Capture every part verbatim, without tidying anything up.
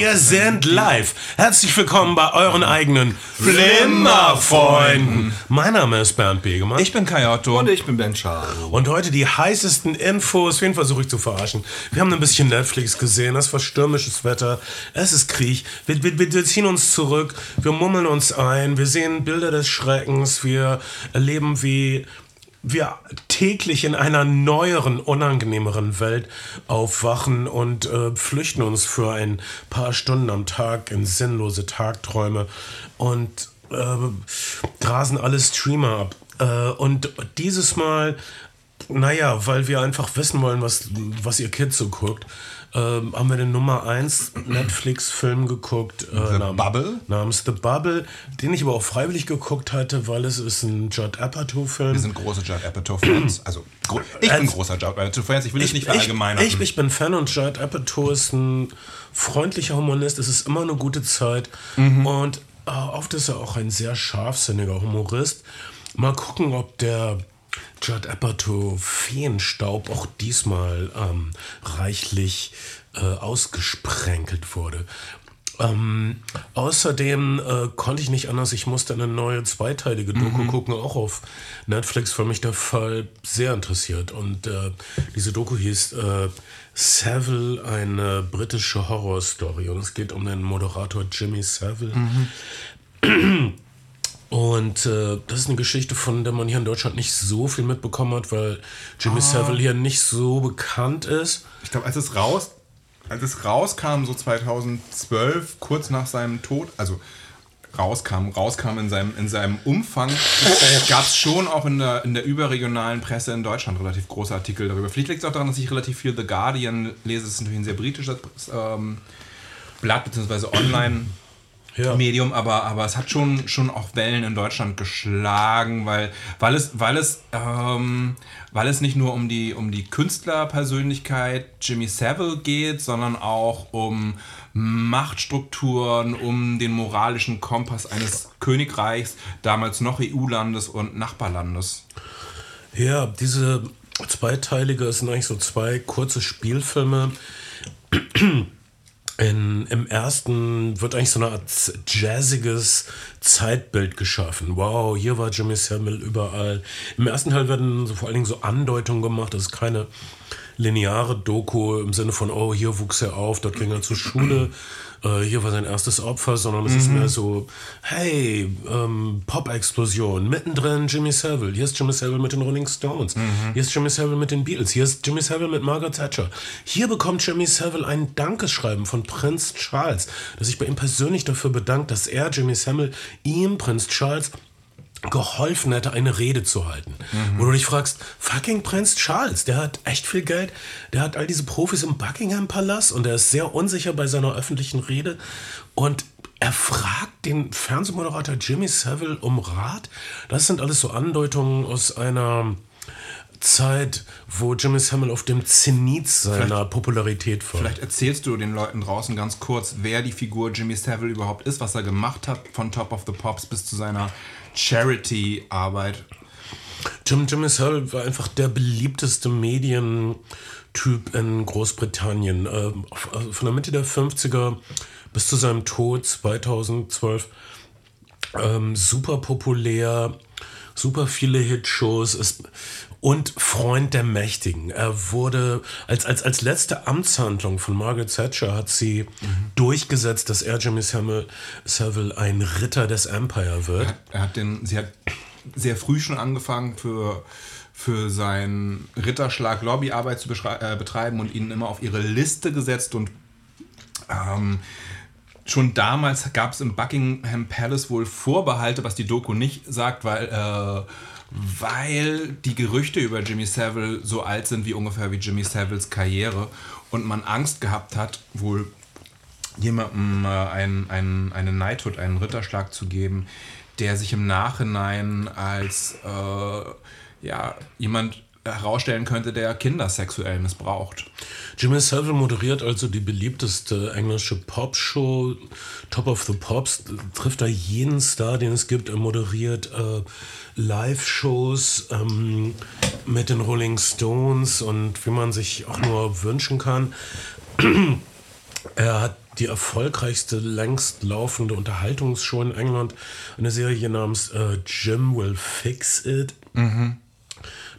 Wir sind live. Herzlich willkommen bei euren eigenen Flimmerfreunden. Mein Name ist Bernd Begemann. Ich bin Kai Otto. Und ich bin Ben Charo. Und heute die heißesten Infos. Wen versuche ich zu verarschen? Wir haben ein bisschen Netflix gesehen. Es war stürmisches Wetter. Es ist Krieg. Wir, wir, wir ziehen uns zurück. Wir mummeln uns ein. Wir sehen Bilder des Schreckens. Wir erleben, wie wir täglich in einer neueren, unangenehmeren Welt aufwachen und äh, flüchten uns für ein paar Stunden am Tag in sinnlose Tagträume und äh, grasen alle Streamer ab. Äh, und dieses Mal, naja, weil wir einfach wissen wollen, was, was ihr Kids so guckt, äh, haben wir den Nummer eins Netflix-Film geguckt. Äh, The nam- Bubble? Namens The Bubble, den ich aber auch freiwillig geguckt hatte, weil es ist ein Judd Apatow-Film. Wir sind große Judd Apatow-Fans. Also, gro- ich äh, bin großer Judd Apatow-Fans, ich will dich nicht verallgemeinern. Ich, ich, ich bin Fan und Judd Apatow ist ein freundlicher Humanist, es ist immer eine gute Zeit. Mhm. Und äh, oft ist er auch ein sehr scharfsinniger Humorist. Mal gucken, ob der Judd Apatow Feenstaub auch diesmal ähm, reichlich äh, ausgesprenkelt wurde. Ähm, außerdem äh, konnte ich nicht anders, ich musste eine neue zweiteilige Doku mhm. gucken, auch auf Netflix, weil mich der Fall sehr interessiert. Und äh, diese Doku hieß äh, Savile, eine britische Horrorstory. Und es geht um den Moderator Jimmy Savile. Mhm. Und äh, das ist eine Geschichte, von der man hier in Deutschland nicht so viel mitbekommen hat, weil Jimmy ah. Savile hier nicht so bekannt ist. Ich glaube, als es raus, als es rauskam, so zweitausendzwölf, kurz nach seinem Tod, also rauskam, rauskam in seinem, in seinem Umfang, gab es schon auch in der, in der überregionalen Presse in Deutschland relativ große Artikel darüber. Vielleicht liegt es auch daran, dass ich relativ viel The Guardian lese. Das ist natürlich ein sehr britisches ähm, Blatt, beziehungsweise online Ja. Medium, aber, aber es hat schon, schon auch Wellen in Deutschland geschlagen, weil, weil, es, weil, es, ähm, weil es nicht nur um die, um die Künstlerpersönlichkeit Jimmy Savile geht, sondern auch um Machtstrukturen, um den moralischen Kompass eines Königreichs, damals noch E U-Landes und Nachbarlandes. Ja, diese zweiteilige, es sind eigentlich so zwei kurze Spielfilme. In, Im ersten wird eigentlich so eine Art jazziges Zeitbild geschaffen. Wow, hier war Jimmy Savile überall. Im ersten Teil werden so vor allen Dingen so Andeutungen gemacht. Das ist keine lineare Doku im Sinne von, oh, hier wuchs er auf, dort ging er zur Schule, äh, hier war sein erstes Opfer, sondern es mhm. ist mehr so, hey, ähm, Pop-Explosion, mittendrin Jimmy Savile, hier ist Jimmy Savile mit den Rolling Stones, mhm. hier ist Jimmy Savile mit den Beatles, hier ist Jimmy Savile mit Margaret Thatcher. Hier bekommt Jimmy Savile ein Dankeschreiben von Prinz Charles, das sich bei ihm persönlich dafür bedankt, dass er, Jimmy Savile, ihm, Prinz Charles, geholfen hätte, eine Rede zu halten. Mhm. Wo du dich fragst, fucking Prinz Charles, der hat echt viel Geld, der hat all diese Profis im Buckingham-Palast und er ist sehr unsicher bei seiner öffentlichen Rede und er fragt den Fernsehmoderator Jimmy Savile um Rat. Das sind alles so Andeutungen aus einer Zeit, wo Jimmy Savile auf dem Zenit seiner vielleicht, Popularität war. Vielleicht erzählst du den Leuten draußen ganz kurz, wer die Figur Jimmy Savile überhaupt ist, was er gemacht hat, von Top of the Pops bis zu seiner Charity-Arbeit. Jim, Jimmy Savile war einfach der beliebteste Medientyp in Großbritannien. Von der Mitte der fünfziger bis zu seinem Tod zweitausendzwölf super populär, super viele Hitshows ist und Freund der Mächtigen. Er wurde als, als, als letzte Amtshandlung von Margaret Thatcher hat sie mhm. durchgesetzt, dass er Jimmy Savile ein Ritter des Empire wird. Er hat, er hat den, sie hat sehr früh schon angefangen für, für seinen Ritterschlag Lobbyarbeit zu beschrei- äh, betreiben und ihn immer auf ihre Liste gesetzt und ähm, schon damals gab es im Buckingham Palace wohl Vorbehalte, was die Doku nicht sagt, weil äh, weil die Gerüchte über Jimmy Savile so alt sind wie ungefähr wie Jimmy Saviles Karriere und man Angst gehabt hat, wohl jemandem äh, einen, einen, einen Knighthood, einen Ritterschlag zu geben, der sich im Nachhinein als äh, ja, jemand herausstellen könnte, der Kinder sexuell missbraucht. Jimmy Savile moderiert also die beliebteste englische Popshow, Top of the Pops, trifft da jeden Star, den es gibt. Er moderiert äh, Live-Shows ähm, mit den Rolling Stones und wie man sich auch nur wünschen kann. Er hat die erfolgreichste, längst laufende Unterhaltungsshow in England. Eine Serie namens äh, Jim will fix it. Mhm.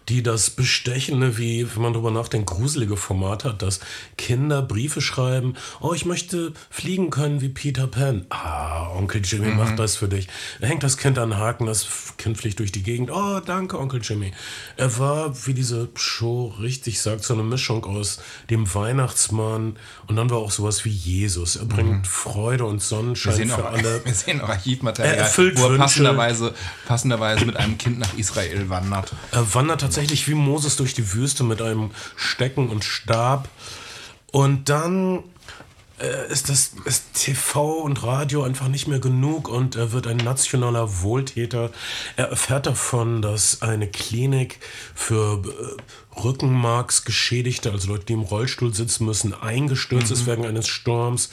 Die das bestechende, wie, wenn man drüber nachdenkt, gruselige Format hat, dass Kinder Briefe schreiben, oh, ich möchte fliegen können wie Peter Pan. Ah, Onkel Jimmy mhm. macht das für dich. Er hängt das Kind an den Haken, das Kind fliegt durch die Gegend. Oh, danke, Onkel Jimmy. Er war, wie diese Show richtig sagt, so eine Mischung aus dem Weihnachtsmann und dann war auch sowas wie Jesus. Er bringt mhm. Freude und Sonnenschein für auch, alle. Wir sehen auch Archivmaterial, er erfüllt wo er passenderweise, passenderweise mit einem Kind nach Israel wandert. Er wandert tatsächlich wie Moses durch die Wüste mit einem Stecken und Stab. Und dann äh, ist das ist T V und Radio einfach nicht mehr genug und er wird ein nationaler Wohltäter. Er erfährt davon, dass eine Klinik für äh, Rückenmarksgeschädigte, also Leute, die im Rollstuhl sitzen müssen, eingestürzt mhm. ist wegen eines Sturms.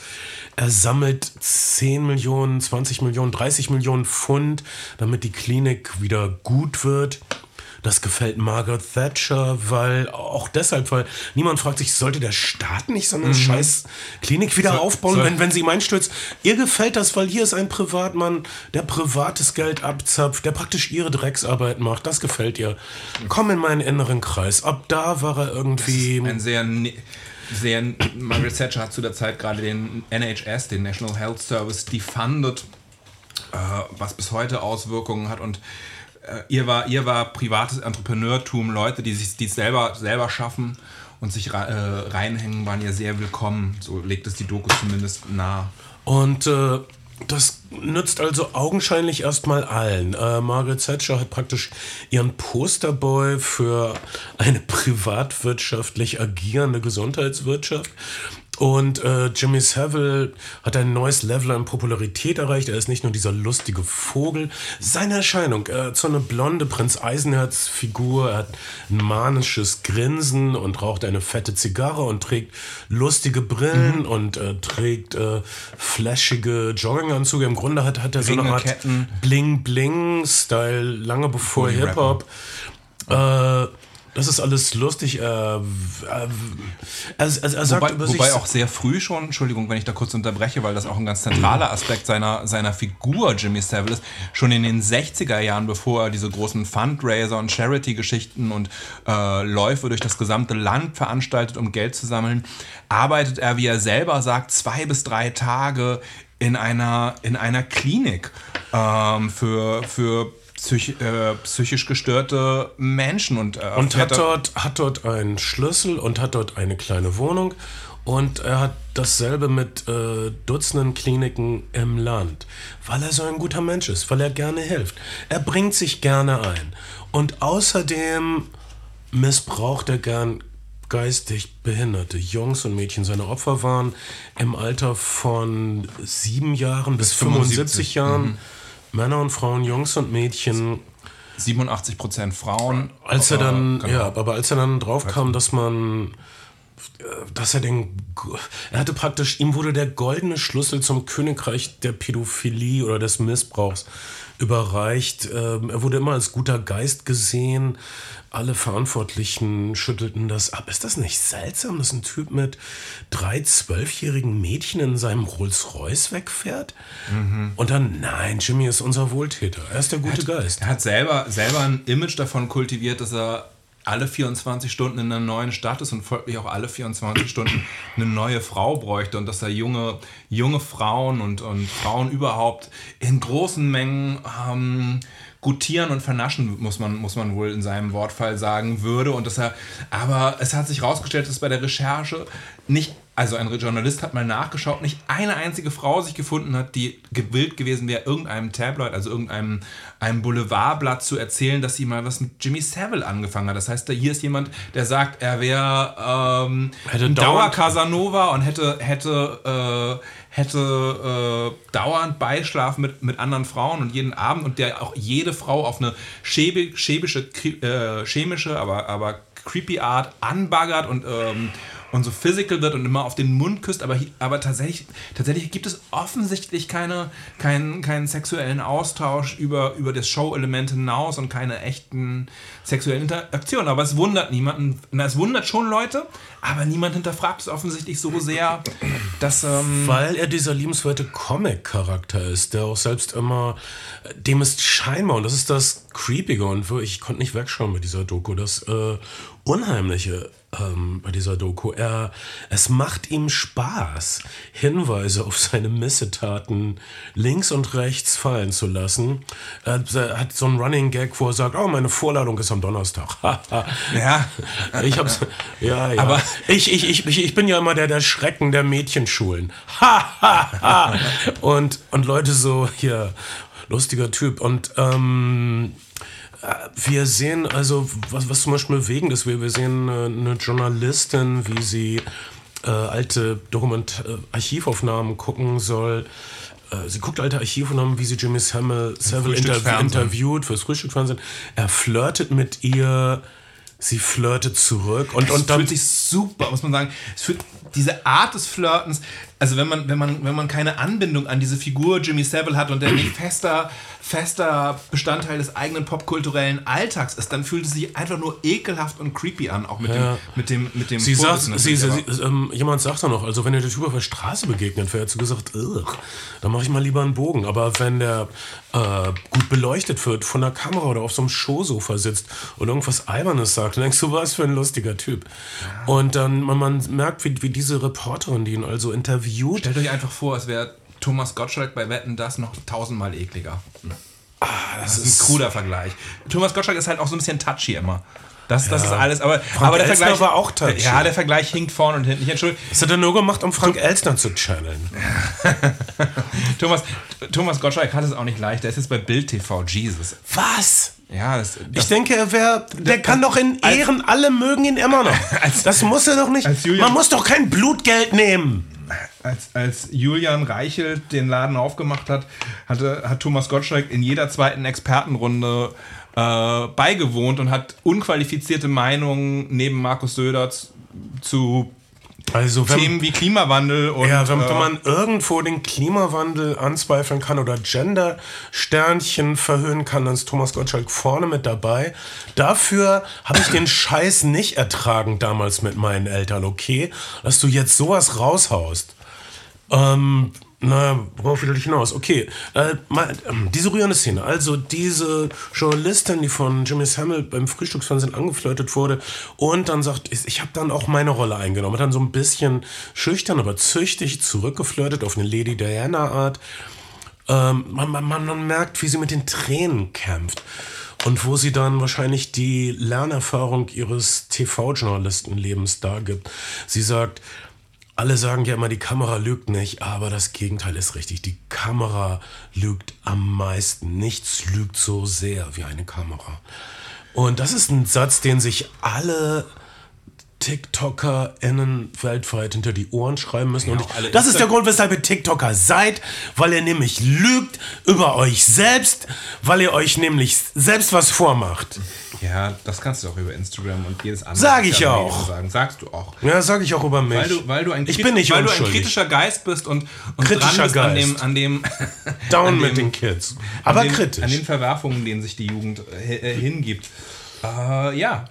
Er sammelt zehn Millionen, zwanzig Millionen, dreißig Millionen Pfund, damit die Klinik wieder gut wird. Das gefällt Margaret Thatcher, weil auch deshalb, weil niemand fragt sich, sollte der Staat nicht so eine mhm. scheiß Klinik wieder so, aufbauen, so. Wenn, wenn sie ihm einstürzt. Ihr gefällt das, weil hier ist ein Privatmann, der privates Geld abzapft, der praktisch ihre Drecksarbeit macht. Das gefällt ihr. Komm in meinen inneren Kreis. Ab da war er irgendwie... ein sehr... Ne- sehr Margaret Thatcher hat zu der Zeit gerade den N H S, den National Health Service, defundet, äh, was bis heute Auswirkungen hat und Ihr war, ihr war privates Entrepreneurtum, Leute, die sich die selber, selber schaffen und sich äh, reinhängen, waren ja sehr willkommen. So legt es die Doku zumindest nah. Und äh, das nützt also augenscheinlich erstmal allen. Äh, Margaret Thatcher hat praktisch ihren Posterboy für eine privatwirtschaftlich agierende Gesundheitswirtschaft. Und äh, Jimmy Savile hat ein neues Level an Popularität erreicht. Er ist nicht nur dieser lustige Vogel. Seine Erscheinung, er hat so eine blonde Prinz Eisenherz-Figur, er hat ein manisches Grinsen und raucht eine fette Zigarre und trägt lustige Brillen mhm. und äh, trägt äh, flashige Jogginganzüge. Im Grunde hat, hat er so eine Art Bling-Bling-Style, lange bevor Hip-Hop. Äh, Das ist alles lustig. Äh, äh, also, also er sagt wobei, über sich wobei auch sehr früh schon, Entschuldigung, wenn ich da kurz unterbreche, weil das auch ein ganz zentraler Aspekt seiner, seiner Figur Jimmy Savile ist, schon in den sechziger Jahren, bevor er diese großen Fundraiser und Charity-Geschichten und äh, Läufe durch das gesamte Land veranstaltet, um Geld zu sammeln, arbeitet er, wie er selber sagt, zwei bis drei Tage in einer, in einer Klinik ähm, für, für Psych, äh, psychisch gestörte Menschen. Und, äh, und hat, dort, hat dort einen Schlüssel und hat dort eine kleine Wohnung. Und er hat dasselbe mit äh, Dutzenden Kliniken im Land, weil er so ein guter Mensch ist, weil er gerne hilft. Er bringt sich gerne ein. Und außerdem missbraucht er gern geistig Behinderte. Jungs und Mädchen, seine Opfer waren im Alter von sieben Jahren bis, bis fünfundsiebzig Jahren. Mhm. Männer und Frauen, Jungs und Mädchen. siebenundachtzig Prozent Frauen. Als er dann, genau. ja, aber als er dann drauf kam, dass man, dass er den, er hatte praktisch, ihm wurde der goldene Schlüssel zum Königreich der Pädophilie oder des Missbrauchs überreicht. Er wurde immer als guter Geist gesehen. Alle Verantwortlichen schüttelten das ab. Ist das nicht seltsam, dass ein Typ mit drei zwölfjährigen Mädchen in seinem Rolls-Royce wegfährt? Mhm. Und dann, nein, Jimmy ist unser Wohltäter. Er ist der gute er hat, Geist. Er hat selber, selber ein Image davon kultiviert, dass er alle vierundzwanzig Stunden in einer neuen Stadt ist und folglich auch alle vierundzwanzig Stunden eine neue Frau bräuchte und dass da junge, junge Frauen und, und Frauen überhaupt in großen Mengen ähm, gutieren und vernaschen, muss man, muss man wohl in seinem Wortfall sagen, würde. Und dass er, aber es hat sich rausgestellt, dass bei der Recherche nicht, also ein Journalist hat mal nachgeschaut, nicht eine einzige Frau sich gefunden hat, die gewillt gewesen wäre, irgendeinem Tabloid, also irgendeinem einem Boulevardblatt zu erzählen, dass sie mal was mit Jimmy Savile angefangen hat. Das heißt, hier ist jemand, der sagt, er wäre ähm, ein Dauer-Casanova und hätte, hätte, äh, hätte äh, dauernd Beischlaf mit, mit anderen Frauen und jeden Abend und der auch jede Frau auf eine schäbig, schäbische, äh, chemische, aber, aber creepy Art anbaggert und ähm, und so physical wird und immer auf den Mund küsst, aber, aber tatsächlich, tatsächlich gibt es offensichtlich keine, keinen, keinen sexuellen Austausch über, über das Show-Element hinaus und keine echten sexuellen Interaktionen. Aber es wundert niemanden, na, es wundert schon Leute, aber niemand hinterfragt es offensichtlich so sehr, dass... Ähm Weil er dieser liebenswerte Comic-Charakter ist, der auch selbst immer, dem ist scheinbar, und das ist das Creepige, und ich konnte nicht wegschauen mit dieser Doku, das äh, Unheimliche ähm, bei dieser Doku. Er, es macht ihm Spaß, Hinweise auf seine Missetaten links und rechts fallen zu lassen. Er, er hat so einen Running Gag, wo er sagt, oh, meine Vorladung ist am Donnerstag. Ja. Ich hab's, ja, ja. Aber ich, ich, ich, ich bin ja immer der, der Schrecken der Mädchenschulen. und, und Leute so, hier, lustiger Typ. Und, ähm... wir sehen also, was, was zum Beispiel bewegend ist, wir, wir sehen äh, eine Journalistin, wie sie äh, alte Dokument, äh, Archivaufnahmen gucken soll. Äh, sie guckt alte Archivaufnahmen, wie sie Jimmy Savile interv- interviewt fürs Frühstücksfernsehen. Er flirtet mit ihr, sie flirtet zurück. Und, und dann fühlt sich super, muss man sagen, es fühlt diese Art des Flirtens, also wenn man, wenn man, wenn man keine Anbindung an diese Figur Jimmy Savile hat und der nicht fester, fester Bestandteil des eigenen popkulturellen Alltags ist, dann fühlt es sich einfach nur ekelhaft und creepy an, auch mit ja. dem, mit dem, mit dem. Sie sagt, sie, sie, ähm, jemand sagt da noch, also wenn ihr der Typ auf der Straße begegnet, wäre er zu gesagt, dann mache ich mal lieber einen Bogen. Aber wenn der äh, gut beleuchtet wird, von der Kamera oder auf so einem Showsofa sitzt und irgendwas Albernes sagt, dann denkst du, was für ein lustiger Typ. Ja. Und dann man, man merkt, wie, wie diese Reporterin, die ihn also interviewt. Stellt euch einfach vor, es wäre Thomas Gottschalk bei Wetten, das noch tausendmal ekliger. Ah, das, das ist ein kruder Vergleich. Thomas Gottschalk ist halt auch so ein bisschen touchy immer. Das, das ja. ist alles, aber, aber der Elstner Vergleich war auch touchy. Ja, der Vergleich hinkt vorne und hinten. Ich entschuldige. Das hat er nur gemacht, um Frank Elstner zu channeln. Thomas, Thomas Gottschalk hat es auch nicht leicht. Der ist jetzt bei Bild T V. Jesus. Was? Ja, das, das ich denke, er wär, der kann doch in Ehren, als, alle mögen ihn immer noch. Als, das muss er doch nicht. Man muss doch kein Blutgeld nehmen. Als, als Julian Reichelt den Laden aufgemacht hat, hatte, hat Thomas Gottschalk in jeder zweiten Expertenrunde äh, beigewohnt und hat unqualifizierte Meinungen neben Markus Söder zu, zu also wenn, Themen wie Klimawandel. Und, ja, wenn, äh, wenn man irgendwo den Klimawandel anzweifeln kann oder Gender-Sternchen verhöhnen kann, dann ist Thomas Gottschalk vorne mit dabei. Dafür habe ich den Scheiß nicht ertragen damals mit meinen Eltern, okay? Dass du jetzt sowas raushaust. Ähm, na, worauf will ich hinaus? Okay, äh, mal, äh, diese rührende Szene. Also diese Journalistin, die von Jimmy Savile beim Frühstücksfernsehen angeflirtet wurde und dann sagt, ich, ich habe dann auch meine Rolle eingenommen. Hat dann so ein bisschen schüchtern, aber züchtig zurückgeflirtet auf eine Lady Diana-Art. Ähm, man, man, man merkt, wie sie mit den Tränen kämpft. Und wo sie dann wahrscheinlich die Lernerfahrung ihres T V-Journalistenlebens dargibt. Sie sagt... Alle sagen ja immer, die Kamera lügt nicht, aber das Gegenteil ist richtig. Die Kamera lügt am meisten. Nichts lügt so sehr wie eine Kamera. Und das ist ein Satz, den sich alle TikToker*innen weltweit hinter die Ohren schreiben müssen. Ja, und ich, das ist der Grund, weshalb ihr TikToker seid, weil ihr nämlich lügt über euch selbst, weil ihr euch nämlich selbst was vormacht. Ja, das kannst du auch über Instagram und jedes andere. Sag ich auch. Sagen. Sagst du auch. Ja, sag ich auch über mich. Weil du, weil du ein, ich bin nicht weil du ein kritischer Geist bist und, und kritischer dran bist an dem, an dem Down an dem, mit den Kids. Aber an dem, kritisch. An den Verwerfungen, denen sich die Jugend äh, hingibt. Äh, ja.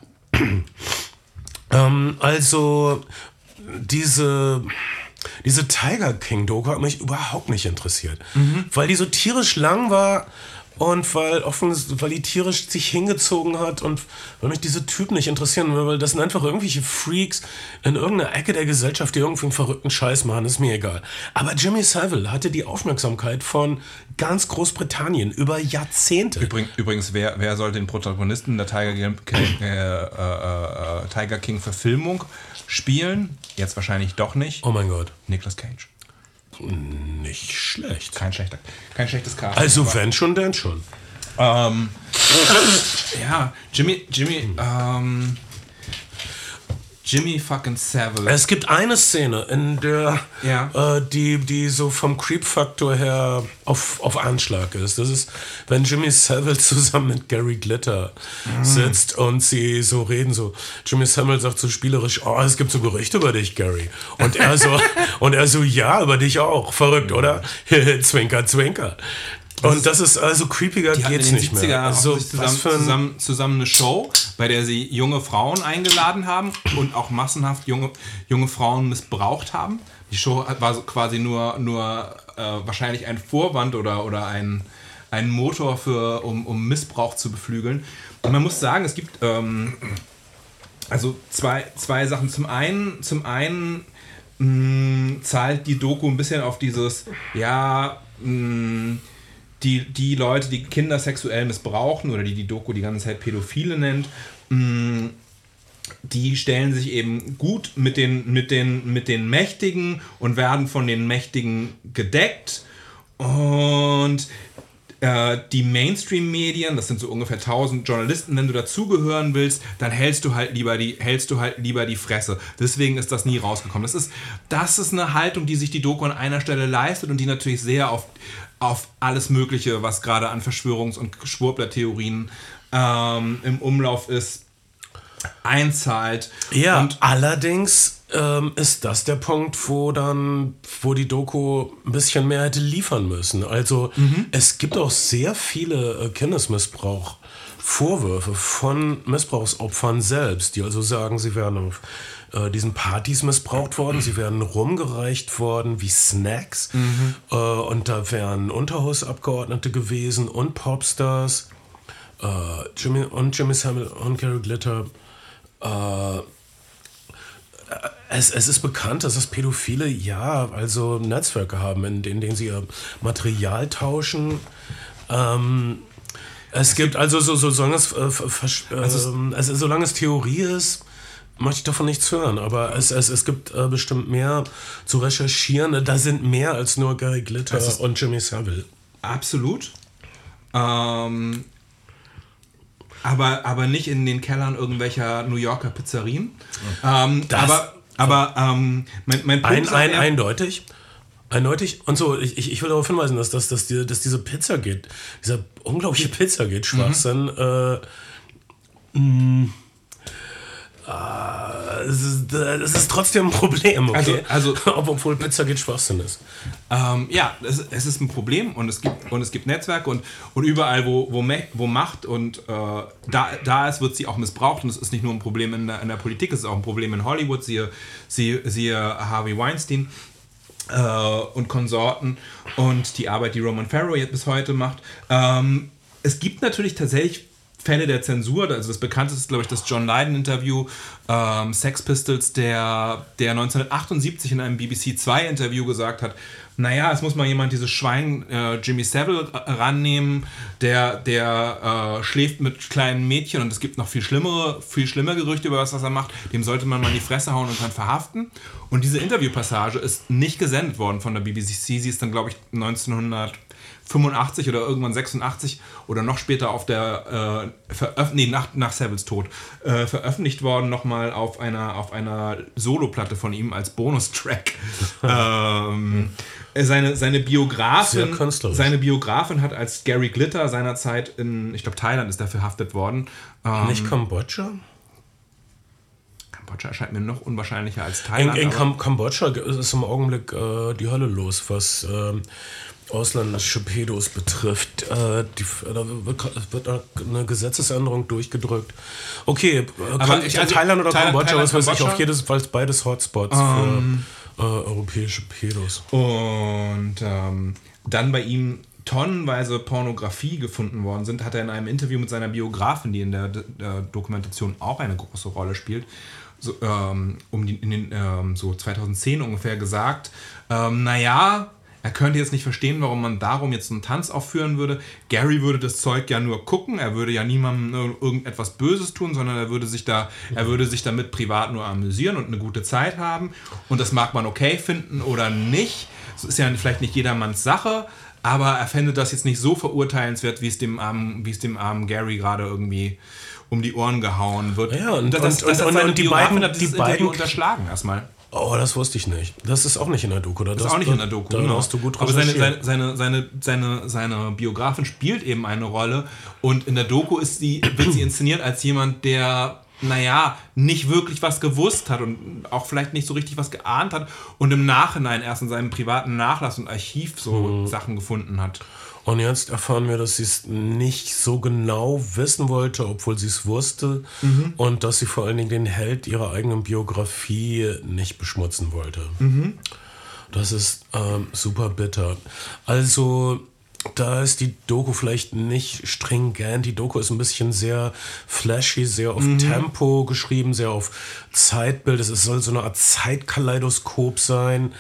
Ähm, also, diese, diese Tiger King-Doku hat mich überhaupt nicht interessiert. Mhm. Weil die so tierisch lang war und weil, offen, weil die tierisch sich hingezogen hat und weil mich diese Typen nicht interessieren, weil das sind einfach irgendwelche Freaks in irgendeiner Ecke der Gesellschaft, die irgendwie einen verrückten Scheiß machen, ist mir egal. Aber Jimmy Savile hatte die Aufmerksamkeit von ganz Großbritannien über Jahrzehnte. Übrig, übrigens, wer, wer soll den Protagonisten der Tiger King, äh, äh, äh, Tiger King Verfilmung spielen? Jetzt wahrscheinlich doch nicht. Oh mein Gott. Nicolas Cage. Nicht schlecht. Kein schlechter, kein schlechtes Casting. Also wenn schon, denn schon. Ähm, ja, Jimmy, Jimmy, ähm, Jimmy fucking Savile. Es gibt eine Szene, in der ja. äh, die, die so vom Creep-Faktor her auf, auf Anschlag ist. Das ist, wenn Jimmy Savile zusammen mit Gary Glitter mhm. sitzt und sie so reden, so Jimmy Savile sagt so spielerisch, oh, es gibt so Gerüchte über dich, Gary. Und er so, und er so, ja, über dich auch. Verrückt, mhm. oder? Zwinker, zwinker. Das und das ist also creepiger geht's nicht mehr. Die hatten in den siebziger Jahren also auch zusammen, zusammen, zusammen eine Show, bei der sie junge Frauen eingeladen haben und auch massenhaft junge, junge Frauen missbraucht haben. Die Show war quasi nur, nur äh, wahrscheinlich ein Vorwand oder, oder ein, ein Motor, für, um, um Missbrauch zu beflügeln. Und man muss sagen, es gibt ähm, also zwei, zwei Sachen. Zum einen, zum einen mh, zahlt die Doku ein bisschen auf dieses, ja, mh, Die, die Leute, die Kinder sexuell missbrauchen oder die die Doku die ganze Zeit Pädophile nennt, die stellen sich eben gut mit den, mit den, mit den Mächtigen und werden von den Mächtigen gedeckt. Und äh, die Mainstream-Medien, das sind so ungefähr tausend Journalisten, wenn du dazugehören willst, dann hältst du halt lieber die, hältst du halt lieber die Fresse. Deswegen ist das nie rausgekommen. Das ist, das ist eine Haltung, die sich die Doku an einer Stelle leistet und die natürlich sehr auf auf alles Mögliche, was gerade an Verschwörungs- und Schwurbler-Theorien ähm, im Umlauf ist, einzahlt. Ja, und allerdings ähm, ist das der Punkt, wo dann, wo die Doku ein bisschen mehr hätte liefern müssen. Also mhm. es gibt auch sehr viele Kindesmissbrauch-Vorwürfe von Missbrauchsopfern selbst, die also sagen, sie wären auf diesen Partys missbraucht worden, sie werden rumgereicht worden wie Snacks mhm. äh, und da wären Unterhausabgeordnete gewesen und Popstars äh, Jimmy, und Jimmy Savile und Gary Glitter. Äh, es, es ist bekannt, dass das Pädophile ja also Netzwerke haben, in, in denen sie ihr Material tauschen. Ähm, es, es gibt also, so, so, solange, es, äh, also äh, es, solange es Theorie ist, möchte ich davon nichts hören, aber es, es, es gibt äh, bestimmt mehr zu recherchieren. Da sind mehr als nur Gary Glitter und Jimmy Savile. Absolut. Ähm, aber, aber nicht in den Kellern irgendwelcher New Yorker Pizzerien. Ähm, das, aber aber ähm, mein, mein Punkt ein, ein, eher, eindeutig. Eindeutig. Und so, ich, ich will darauf hinweisen, dass, dass, dass, die, dass diese Pizzagate, dieser unglaubliche Pizzagate-Schwachsinn mhm. äh, Es ist, es ist trotzdem ein Problem, okay? Also, also obwohl Pizza geht Schwachsinn ist. Ähm, ja, es, es ist ein Problem und es gibt, und es gibt Netzwerke und, und überall, wo, wo, wo Macht und äh, da, da ist, wird sie auch missbraucht und es ist nicht nur ein Problem in der, in der Politik, es ist auch ein Problem in Hollywood, siehe, siehe, siehe Harvey Weinstein äh, und Konsorten und die Arbeit, die Ronan Farrow jetzt bis heute macht. Ähm, es gibt natürlich tatsächlich Fälle der Zensur, also das bekannteste ist, glaube ich, das John Lydon-Interview, ähm, Sex Pistols, der, der neunzehnhundertachtundsiebzig in einem B B C zwei Interview gesagt hat, naja, es muss mal jemand dieses Schwein äh, Jimmy Savile rannehmen, der, der äh, schläft mit kleinen Mädchen und es gibt noch viel schlimmere, viel schlimmer Gerüchte über was, was er macht, dem sollte man mal in die Fresse hauen und dann verhaften. Und diese Interviewpassage ist nicht gesendet worden von der B B C, sie ist dann, glaube ich, neunzehnhundertfünfundachtzig oder irgendwann sechsundachtzig oder noch später auf der äh, veröf- nee, nach, nach Saviles Tod äh, veröffentlicht worden, nochmal auf einer, auf einer Soloplatte von ihm als Bonustrack. ähm, seine, seine Biografin seine Biografin hat als Gary Glitter seinerzeit in, ich glaube, Thailand ist er verhaftet worden. Ähm, Nicht Kambodscha? Kambodscha erscheint mir noch unwahrscheinlicher als Thailand. In, in Kam- Kambodscha ist im Augenblick äh, die Hölle los, was ähm, ausländische Pedos betrifft. Äh, die, da wird eine Gesetzesänderung durchgedrückt. Okay, äh, kann, ich, also, Thailand oder Thailand, Kambodscha, Thailand, was weiß ich, auf jedes Fall beides Hotspots um, für äh, europäische Pedos. Und ähm, dann bei ihm tonnenweise Pornografie gefunden worden sind, hat er in einem Interview mit seiner Biografin, die in der, der Dokumentation auch eine große Rolle spielt, so, ähm, um die, in den, ähm, so zweitausendzehn ungefähr gesagt, ähm, naja, er könnte jetzt nicht verstehen, warum man darum jetzt einen Tanz aufführen würde. Gary würde das Zeug ja nur gucken, er würde ja niemandem irgendetwas Böses tun, sondern er würde sich da, er würde sich damit privat nur amüsieren und eine gute Zeit haben. Und das mag man okay finden oder nicht. Das ist ja vielleicht nicht jedermanns Sache, aber er fände das jetzt nicht so verurteilenswert, wie es dem armen, wie es dem armen Gary gerade irgendwie um die Ohren gehauen wird. Ja, und, das, das, und, das und, und, und die beiden hat dieses Interview unterschlagen erstmal. Oh, das wusste ich nicht. Das ist auch nicht in der Doku. Oder? Das ist auch nicht in der Doku. Da, genau. Hast du gut recherchiert. Aber seine, seine, seine, seine, seine Biografin spielt eben eine Rolle. Und in der Doku ist sie, wird sie inszeniert als jemand, der, naja, nicht wirklich was gewusst hat und auch vielleicht nicht so richtig was geahnt hat. Und im Nachhinein erst in seinem privaten Nachlass und Archiv so mhm. Sachen gefunden hat. Und jetzt erfahren wir, dass sie es nicht so genau wissen wollte, obwohl sie es wusste. Mhm. Und dass sie vor allen Dingen den Held ihrer eigenen Biografie nicht beschmutzen wollte. Mhm. Das ist ähm, super bitter. Also, da ist die Doku vielleicht nicht stringent. Die Doku ist ein bisschen sehr flashy, sehr auf mhm. Tempo geschrieben, sehr auf Zeitbild. Es soll so eine Art Zeitkaleidoskop sein.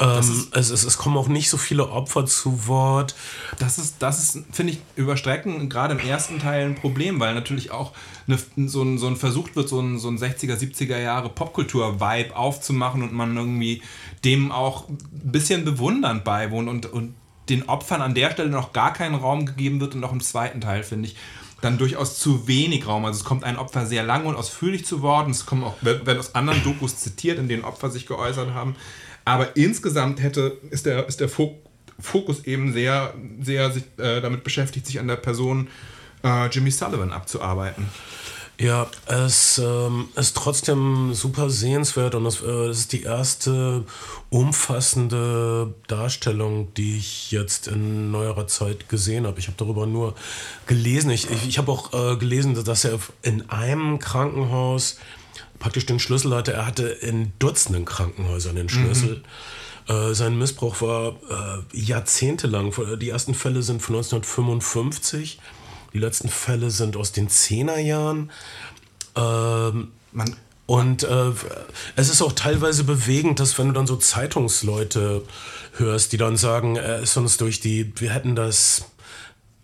Ähm, es, es, es kommen auch nicht so viele Opfer zu Wort. Das ist, das ist, finde ich, über Strecken gerade im ersten Teil ein Problem, weil natürlich auch eine, so, ein, so ein versucht wird, so ein, so ein sechziger, siebziger Jahre Popkultur-Vibe aufzumachen und man irgendwie dem auch ein bisschen bewundernd beiwohnt und, und den Opfern an der Stelle noch gar keinen Raum gegeben wird und auch im zweiten Teil, finde ich, dann durchaus zu wenig Raum. Also es kommt ein Opfer sehr lang und ausführlich zu Wort und es kommen auch, werden aus anderen Dokus zitiert, in denen Opfer sich geäußert haben. Aber insgesamt hätte, ist der, ist der Fokus eben sehr, sehr sich, äh, damit beschäftigt, sich an der Person äh, Jimmy Savile abzuarbeiten. Ja, es ähm, ist trotzdem super sehenswert und es äh, ist die erste umfassende Darstellung, die ich jetzt in neuerer Zeit gesehen habe. Ich habe darüber nur gelesen. Ich, ich, ich habe auch äh, gelesen, dass er in einem Krankenhaus praktisch den Schlüssel hatte. Er hatte in Dutzenden Krankenhäusern den Schlüssel. Mhm. Äh, sein Missbrauch war äh, jahrzehntelang. Die ersten Fälle sind von neunzehnhundertfünfundfünfzig. Die letzten Fälle sind aus den Zehnerjahren. Ähm, Man. Und äh, es ist auch teilweise bewegend, dass wenn du dann so Zeitungsleute hörst, die dann sagen, er ist uns durch die, wir hätten das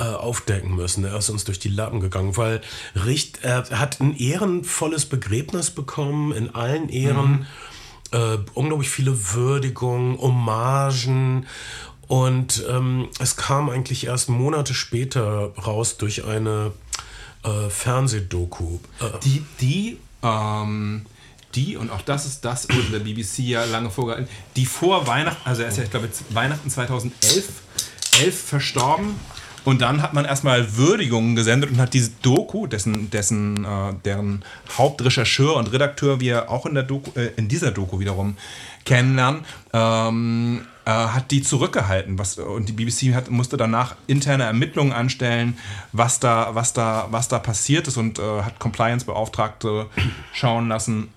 aufdecken müssen. Er ist uns durch die Lappen gegangen, weil Richt, er hat ein ehrenvolles Begräbnis bekommen, in allen Ehren, mhm. äh, unglaublich viele Würdigungen, Hommagen und ähm, es kam eigentlich erst Monate später raus durch eine äh, Fernsehdoku. Äh, die, die, ähm, die, und auch das ist das, wurde der B B C ja lange vorgehalten, die vor Weihnachten, also er ist ja, ich glaube, Weihnachten zweitausendelf verstorben. Und dann hat man erstmal Würdigungen gesendet und hat diese Doku, dessen, dessen, äh, deren Hauptrechercheur und Redakteur wir auch in, der Doku, äh, in dieser Doku wiederum kennenlernen, ähm, äh, hat die zurückgehalten. Was, und die B B C hat, musste danach interne Ermittlungen anstellen, was da, was da, was da passiert ist und äh, hat Compliance-Beauftragte schauen lassen,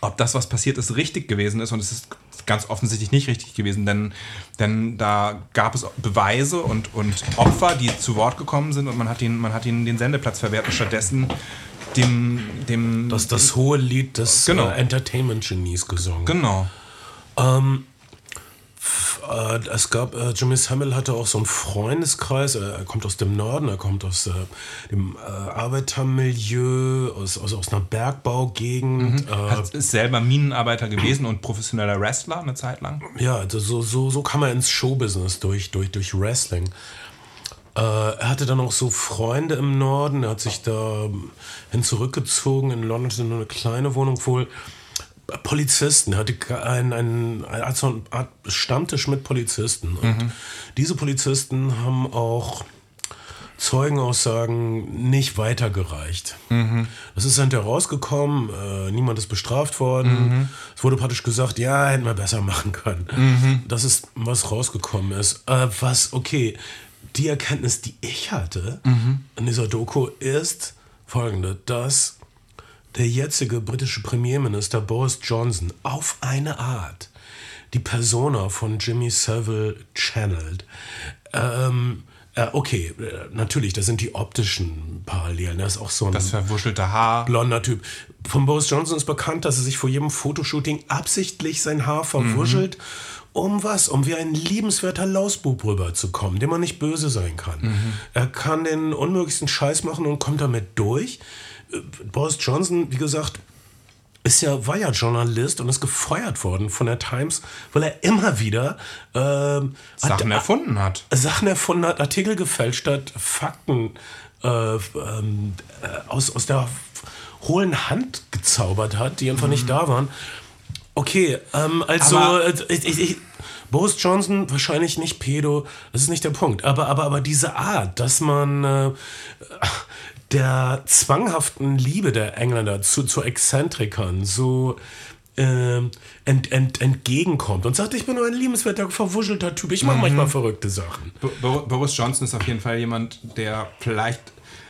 ob das, was passiert ist, richtig gewesen ist. Und es ist ganz offensichtlich nicht richtig gewesen, denn, denn da gab es Beweise und, und Opfer, die zu Wort gekommen sind und man hat ihnen, man hat ihnen den Sendeplatz verwehrt und stattdessen dem... dem das das hohe Lied des genau. äh, Entertainment-Genies gesungen. Genau. Ähm, f- äh, es gab, äh, Jimmy Savile hatte auch so einen Freundeskreis, er kommt aus dem Norden, er kommt aus äh, dem äh, Arbeitermilieu, aus, aus, aus einer Bergbaugegend. Mhm. Äh, Hat, ist selber Minenarbeiter gewesen und professioneller Wrestler eine Zeit lang. Ja, also so, so, so kam er ins Showbusiness durch, durch, durch Wrestling. Äh, er hatte dann auch so Freunde im Norden, er hat sich da hin zurückgezogen, in London, in eine kleine Wohnung wohl. Polizisten, hatte einen, einen, eine Art Stammtisch mit Polizisten. Und mhm. diese Polizisten haben auch Zeugenaussagen nicht weitergereicht. Mhm. Das ist hinterher rausgekommen, äh, niemand ist bestraft worden. Mhm. Es wurde praktisch gesagt, ja, hätten wir besser machen können. Mhm. Das ist, was rausgekommen ist. Äh, was, okay, die Erkenntnis, die ich hatte mhm. in dieser Doku ist folgende, dass der jetzige britische Premierminister Boris Johnson auf eine Art die Persona von Jimmy Savile channelt. Ähm, äh, okay, natürlich, das sind die optischen Parallelen. Das ist auch so ein das verwuschelte Haar. Blonder Typ. Von Boris Johnson ist bekannt, dass er sich vor jedem Fotoshooting absichtlich sein Haar verwuschelt. Mhm. Um was? Um wie ein liebenswerter Lausbub rüberzukommen, dem man nicht böse sein kann. Mhm. Er kann den unmöglichsten Scheiß machen und kommt damit durch. Boris Johnson, wie gesagt, ist ja, war ja Journalist und ist gefeuert worden von der Times, weil er immer wieder ähm, Sachen hat, erfunden hat. Sachen erfunden hat, Artikel gefälscht hat, Fakten äh, äh, aus, aus der hohlen Hand gezaubert hat, die einfach mhm. nicht da waren. Okay, ähm, also äh, ich, ich, ich, Boris Johnson wahrscheinlich nicht pedo, das ist nicht der Punkt. Aber, aber, aber diese Art, dass man äh, der zwanghaften Liebe der Engländer zu, zu Exzentrikern so äh, ent, ent, entgegenkommt und sagt, ich bin nur ein liebenswerter, verwuschelter Typ, ich mache mhm. manchmal verrückte Sachen. Bo- Boris Johnson ist auf jeden Fall jemand, der vielleicht,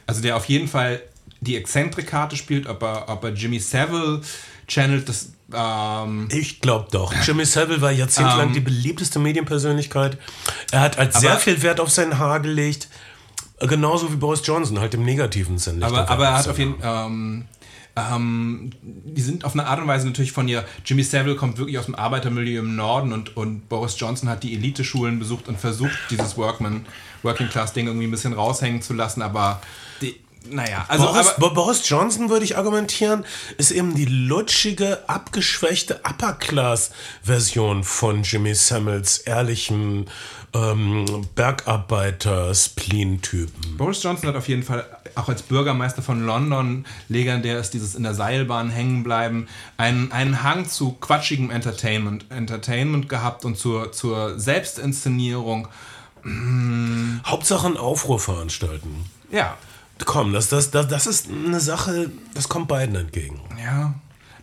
also der auf jeden Fall die Exzentrikkarte spielt, ob er, ob er Jimmy Savile channelt, das Ähm, ich glaube doch. Jimmy Savile war jahrzehntelang ähm, die beliebteste Medienpersönlichkeit. Er hat als sehr viel Wert auf sein Haar gelegt. Genauso wie Boris Johnson, halt im negativen Sinne. Aber, aber er hat auf jeden Fall... Ähm, ähm, die sind auf eine Art und Weise natürlich von ihr... Jimmy Savile kommt wirklich aus dem Arbeitermilieu im Norden und, und Boris Johnson hat die Elite-Schulen besucht und versucht, dieses Workman, Working-Class-Ding irgendwie ein bisschen raushängen zu lassen, aber... Die, Naja, also Boris, aber, Boris Johnson, würde ich argumentieren, ist eben die lutschige, abgeschwächte Upper-Class-Version von Jimmy Saviles ehrlichem ähm, Bergarbeiter-Spleen-Typen. Boris Johnson hat auf jeden Fall auch als Bürgermeister von London, legendär ist dieses in der Seilbahn hängen bleiben, einen, einen Hang zu quatschigem Entertainment, Entertainment gehabt und zur, zur Selbstinszenierung. Hm. Hauptsache einen Aufruhr veranstalten. Ja. Komm, das, das, das, das ist eine Sache, das kommt beiden entgegen. Ja,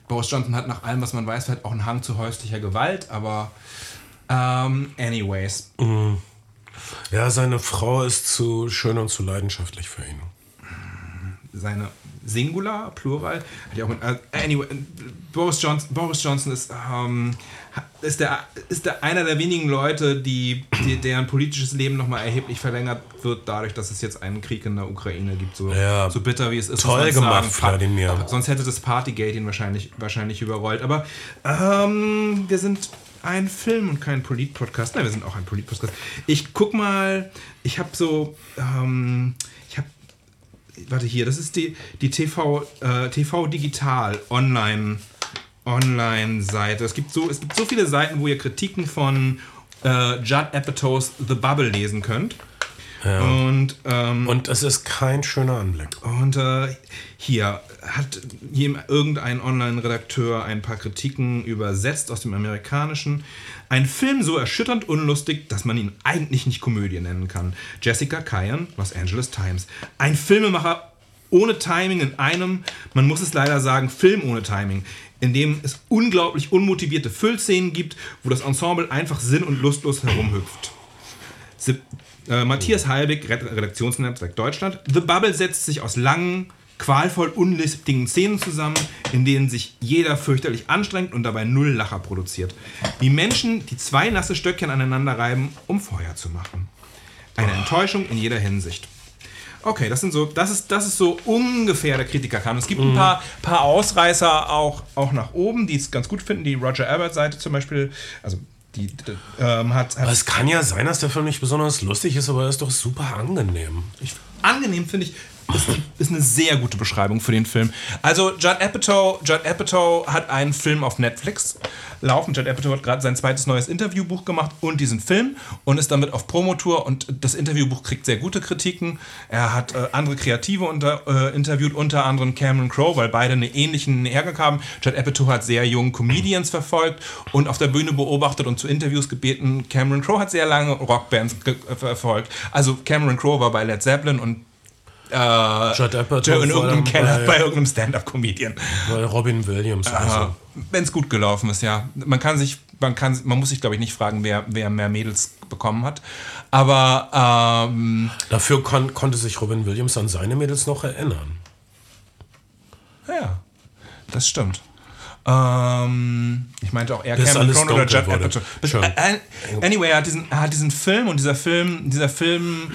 Boris Johnson hat nach allem, was man weiß, vielleicht auch einen Hang zu häuslicher Gewalt, aber ähm, anyways. Mhm. Ja, seine Frau ist zu schön und zu leidenschaftlich für ihn. Seine Singular, Plural, hat ja auch mit, anyway, Boris Johnson, Boris Johnson ist, ähm, ist, der, ist der einer der wenigen Leute, die, die, deren politisches Leben nochmal erheblich verlängert wird, dadurch, dass es jetzt einen Krieg in der Ukraine gibt, so, ja, so bitter wie es ist. Toll gemacht, Vladimir. Sonst hätte das Partygate ihn wahrscheinlich, wahrscheinlich überrollt, aber ähm, wir sind ein Film und kein Polit-Podcast. Nein, wir sind auch ein Polit-Podcast. Ich guck mal, ich habe so, ähm, ich habe Warte hier, das ist die, die T V, äh, T V Digital Online, Online-Seite. Es gibt, so, es gibt so viele Seiten, wo ihr Kritiken von äh, Judd Apatows The Bubble lesen könnt. Ja. Und, ähm, und es ist kein schöner Anblick. Und äh, hier hat irgendein Online-Redakteur ein paar Kritiken übersetzt aus dem Amerikanischen. Ein Film so erschütternd unlustig, dass man ihn eigentlich nicht Komödie nennen kann. Jessica Kayan, Los Angeles Times. Ein Filmemacher ohne Timing in einem, man muss es leider sagen, Film ohne Timing, in dem es unglaublich unmotivierte Füllszenen gibt, wo das Ensemble einfach sinn- und lustlos herumhüpft. Sie Äh, Matthias Halbig, Redaktionsnetzwerk Deutschland. The Bubble setzt sich aus langen, qualvoll unlistigen Szenen zusammen, in denen sich jeder fürchterlich anstrengt und dabei null Lacher produziert. Wie Menschen, die zwei nasse Stöckchen aneinander reiben, um Feuer zu machen. Eine Enttäuschung in jeder Hinsicht. Okay, das sind so, das ist, das ist so ungefähr der Kritikerkanon. Es gibt ein paar, paar Ausreißer auch, auch nach oben, die es ganz gut finden. Die Roger Ebert-Seite zum Beispiel, also Die, die, ähm, hat, hat aber es kann ja sein, dass der Film nicht besonders lustig ist, aber er ist doch super angenehm. Ich, angenehm, finde ich, ist, ist eine sehr gute Beschreibung für den Film. Also Judd Apatow, Judd Apatow hat einen Film auf Netflix laufen. Judd Apatow hat gerade sein zweites neues Interviewbuch gemacht und diesen Film und ist damit auf Promotour. Und das Interviewbuch kriegt sehr gute Kritiken. Er hat äh, andere Kreative unter, äh, interviewt, unter anderem Cameron Crowe, weil beide einen ähnlichen Hergang haben. Judd Apatow hat sehr junge Comedians verfolgt und auf der Bühne beobachtet und zu Interviews gebeten. Cameron Crowe hat sehr lange Rockbands ge- äh, verfolgt. Also Cameron Crowe war bei Led Zeppelin und Äh, Judd Apatow in irgendeinem Keller bei, bei irgendeinem Stand-Up-Comedian. Bei Robin Williams. Also. Wenn es gut gelaufen ist, ja. Man kann sich, man kann, man muss sich, glaube ich, nicht fragen, wer, wer mehr Mädels bekommen hat. Aber ähm, dafür kon- konnte sich Robin Williams an seine Mädels noch erinnern. Ja, das stimmt. Ähm, ich meinte auch eher Cameron Crowe oder Judd Apatow. Anyway, er hat diesen, er hat diesen Film und dieser Film, dieser Film.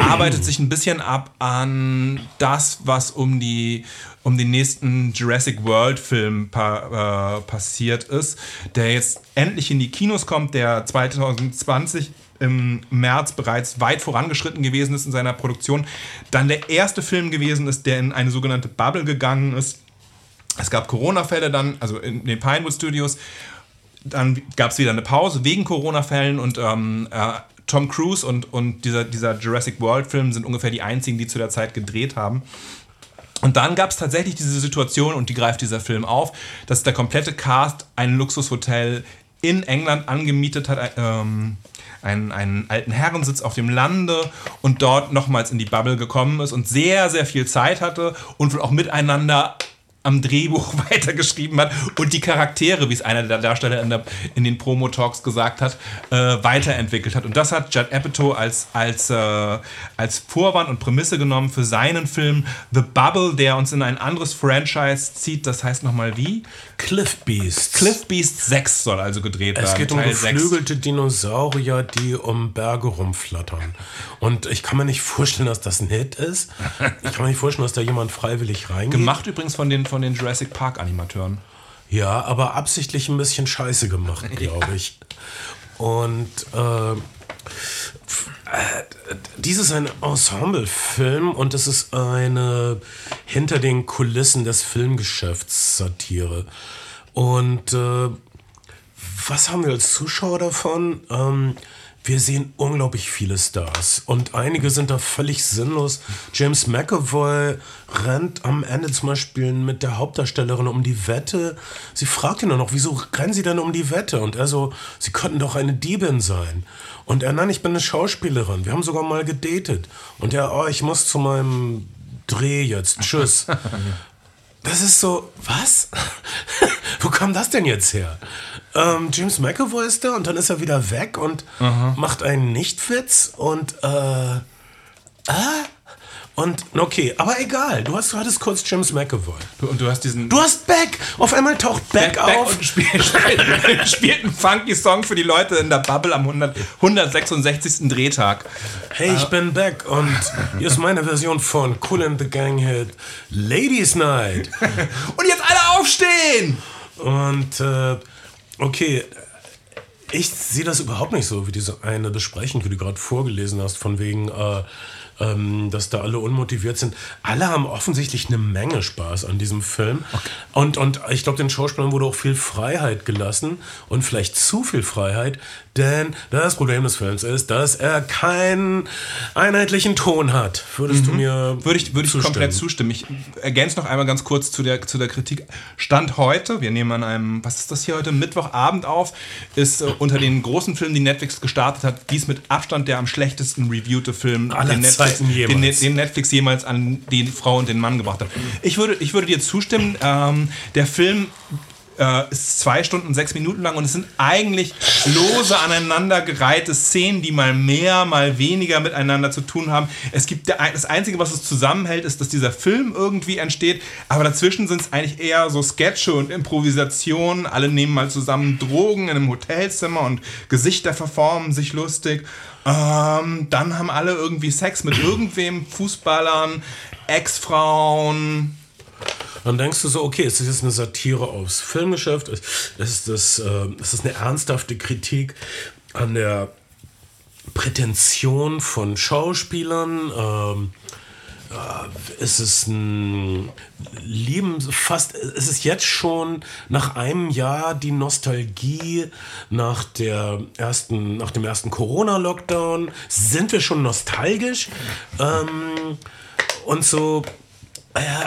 arbeitet sich ein bisschen ab an das, was um, die, um den nächsten Jurassic World-Film pa- äh, passiert ist, der jetzt endlich in die Kinos kommt, der zwanzig zwanzig im März bereits weit vorangeschritten gewesen ist in seiner Produktion, dann der erste Film gewesen ist, der in eine sogenannte Bubble gegangen ist. Es gab Corona-Fälle dann, also in den Pinewood Studios, dann gab es wieder eine Pause wegen Corona-Fällen und ähm, äh, Tom Cruise und, und dieser, dieser Jurassic World-Film sind ungefähr die einzigen, die zu der Zeit gedreht haben. Und dann gab es tatsächlich diese Situation, und die greift dieser Film auf, dass der komplette Cast ein Luxushotel in England angemietet hat, ähm, einen, einen alten Herrensitz auf dem Lande, und dort nochmals in die Bubble gekommen ist und sehr, sehr viel Zeit hatte und wohl auch miteinander am Drehbuch weitergeschrieben hat und die Charaktere, wie es einer der Darsteller in, der, in den Promo-Talks gesagt hat, äh, weiterentwickelt hat. Und das hat Judd Apatow als, als, äh, als Vorwand und Prämisse genommen für seinen Film The Bubble, der uns in ein anderes Franchise zieht, das heißt nochmal wie? Cliff Beasts. Cliff Beasts sechs soll also gedreht werden. Es geht um geflügelte Dinosaurier, die um Berge rumflattern. Und ich kann mir nicht vorstellen, dass das ein Hit ist. Ich kann mir nicht vorstellen, dass da jemand freiwillig reingeht. Gemacht übrigens von den von den Jurassic Park-Animateuren. Ja, aber absichtlich ein bisschen scheiße gemacht, glaube ich. Und äh, dies ist ein Ensemble-Film und es ist eine hinter den Kulissen des Filmgeschäfts Satire. Und äh, was haben wir als Zuschauer davon? Ähm, Wir sehen unglaublich viele Stars und einige sind da völlig sinnlos. James McAvoy rennt am Ende zum Beispiel mit der Hauptdarstellerin um die Wette. Sie fragt ihn dann noch, wieso rennen sie denn um die Wette? Und er so, sie könnten doch eine Diebin sein. Und er, nein, ich bin eine Schauspielerin. Wir haben sogar mal gedatet. Und er, oh, ich muss zu meinem Dreh jetzt. Tschüss. Das ist so, was? Wo kam das denn jetzt her? Ähm, James McAvoy ist da und dann ist er wieder weg und Aha. macht einen Nichtwitz und äh, äh, und okay, aber egal, du hast du hattest kurz James McAvoy. Du, und du hast diesen... Du hast Beck! Auf einmal taucht Beck, Beck auf. Beck und spielt, spielt, spielt einen funky Song für die Leute in der Bubble am hundertsechsundsechzigsten Drehtag. Hey, ich uh. bin Beck und hier ist meine Version von Cool and the Gang Hit Ladies Night. Und jetzt alle aufstehen! Und äh, okay, ich sehe das überhaupt nicht so, wie diese eine Besprechung, die du gerade vorgelesen hast, von wegen, äh, ähm, dass da alle unmotiviert sind. Alle haben offensichtlich eine Menge Spaß an diesem Film. Okay. Und, und ich glaube, den Schauspielern wurde auch viel Freiheit gelassen und vielleicht zu viel Freiheit, denn das Problem des Films ist, dass er keinen einheitlichen Ton hat. Würdest mhm. du mir Würde ich, würde ich zustimmen? Komplett zustimmen. Ich ergänze noch einmal ganz kurz zu der, zu der Kritik. Stand heute, wir nehmen an einem, was ist das hier heute, Mittwochabend auf, ist äh, unter den großen Filmen, die Netflix gestartet hat, dies mit Abstand der am schlechtesten reviewte Film, Aller den Netflix, den, den Netflix jemals an die Frau und den Mann gebracht hat. Ich würde, ich würde dir zustimmen, ähm, der Film... ist zwei Stunden, sechs Minuten lang und es sind eigentlich lose aneinandergereihte Szenen, die mal mehr, mal weniger miteinander zu tun haben. Es gibt der, das Einzige, was es zusammenhält, ist, dass dieser Film irgendwie entsteht, aber dazwischen sind es eigentlich eher so Sketche und Improvisationen. Alle nehmen mal zusammen Drogen in einem Hotelzimmer und Gesichter verformen sich lustig. Ähm, dann haben alle irgendwie Sex mit irgendwem, Fußballern, Ex-Frauen... Dann denkst du so, okay, es ist jetzt eine Satire aufs Filmgeschäft, es ist, das, äh, es ist eine ernsthafte Kritik an der Prätension von Schauspielern, ähm, äh, es ist ein Lieben, fast, es ist jetzt schon nach einem Jahr die Nostalgie nach, der ersten, nach dem ersten Corona-Lockdown, sind wir schon nostalgisch ähm, und so...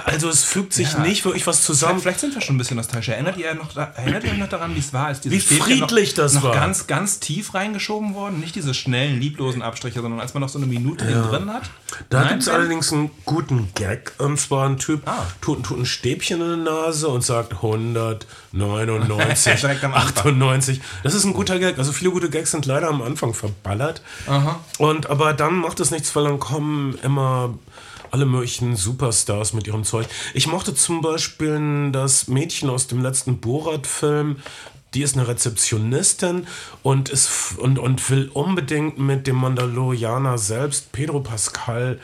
Also es fügt sich ja. nicht wirklich was zusammen. Vielleicht sind wir schon ein bisschen nostalgisch. Erinnert ihr euch noch, noch daran, wie es war? Als wie friedlich noch, das noch war. Noch ganz, ganz tief reingeschoben worden. Nicht diese schnellen, lieblosen Abstriche, sondern als man noch so eine Minute ja. drin hat. Da gibt es allerdings einen guten Gag. Und zwar ein Typ ah. tut, tut ein Stäbchen in der Nase und sagt hundertneunundneunzig, achtundneunzig. Das ist ein guter Gag. Also viele gute Gags sind leider am Anfang verballert. Aha. Und, aber dann macht es nichts, weil dann kommen immer... alle möglichen Superstars mit ihrem Zeug. Ich mochte zum Beispiel das Mädchen aus dem letzten Borat-Film, die ist eine Rezeptionistin und, ist, und, und will unbedingt mit dem Mandalorianer selbst, Pedro Pascal,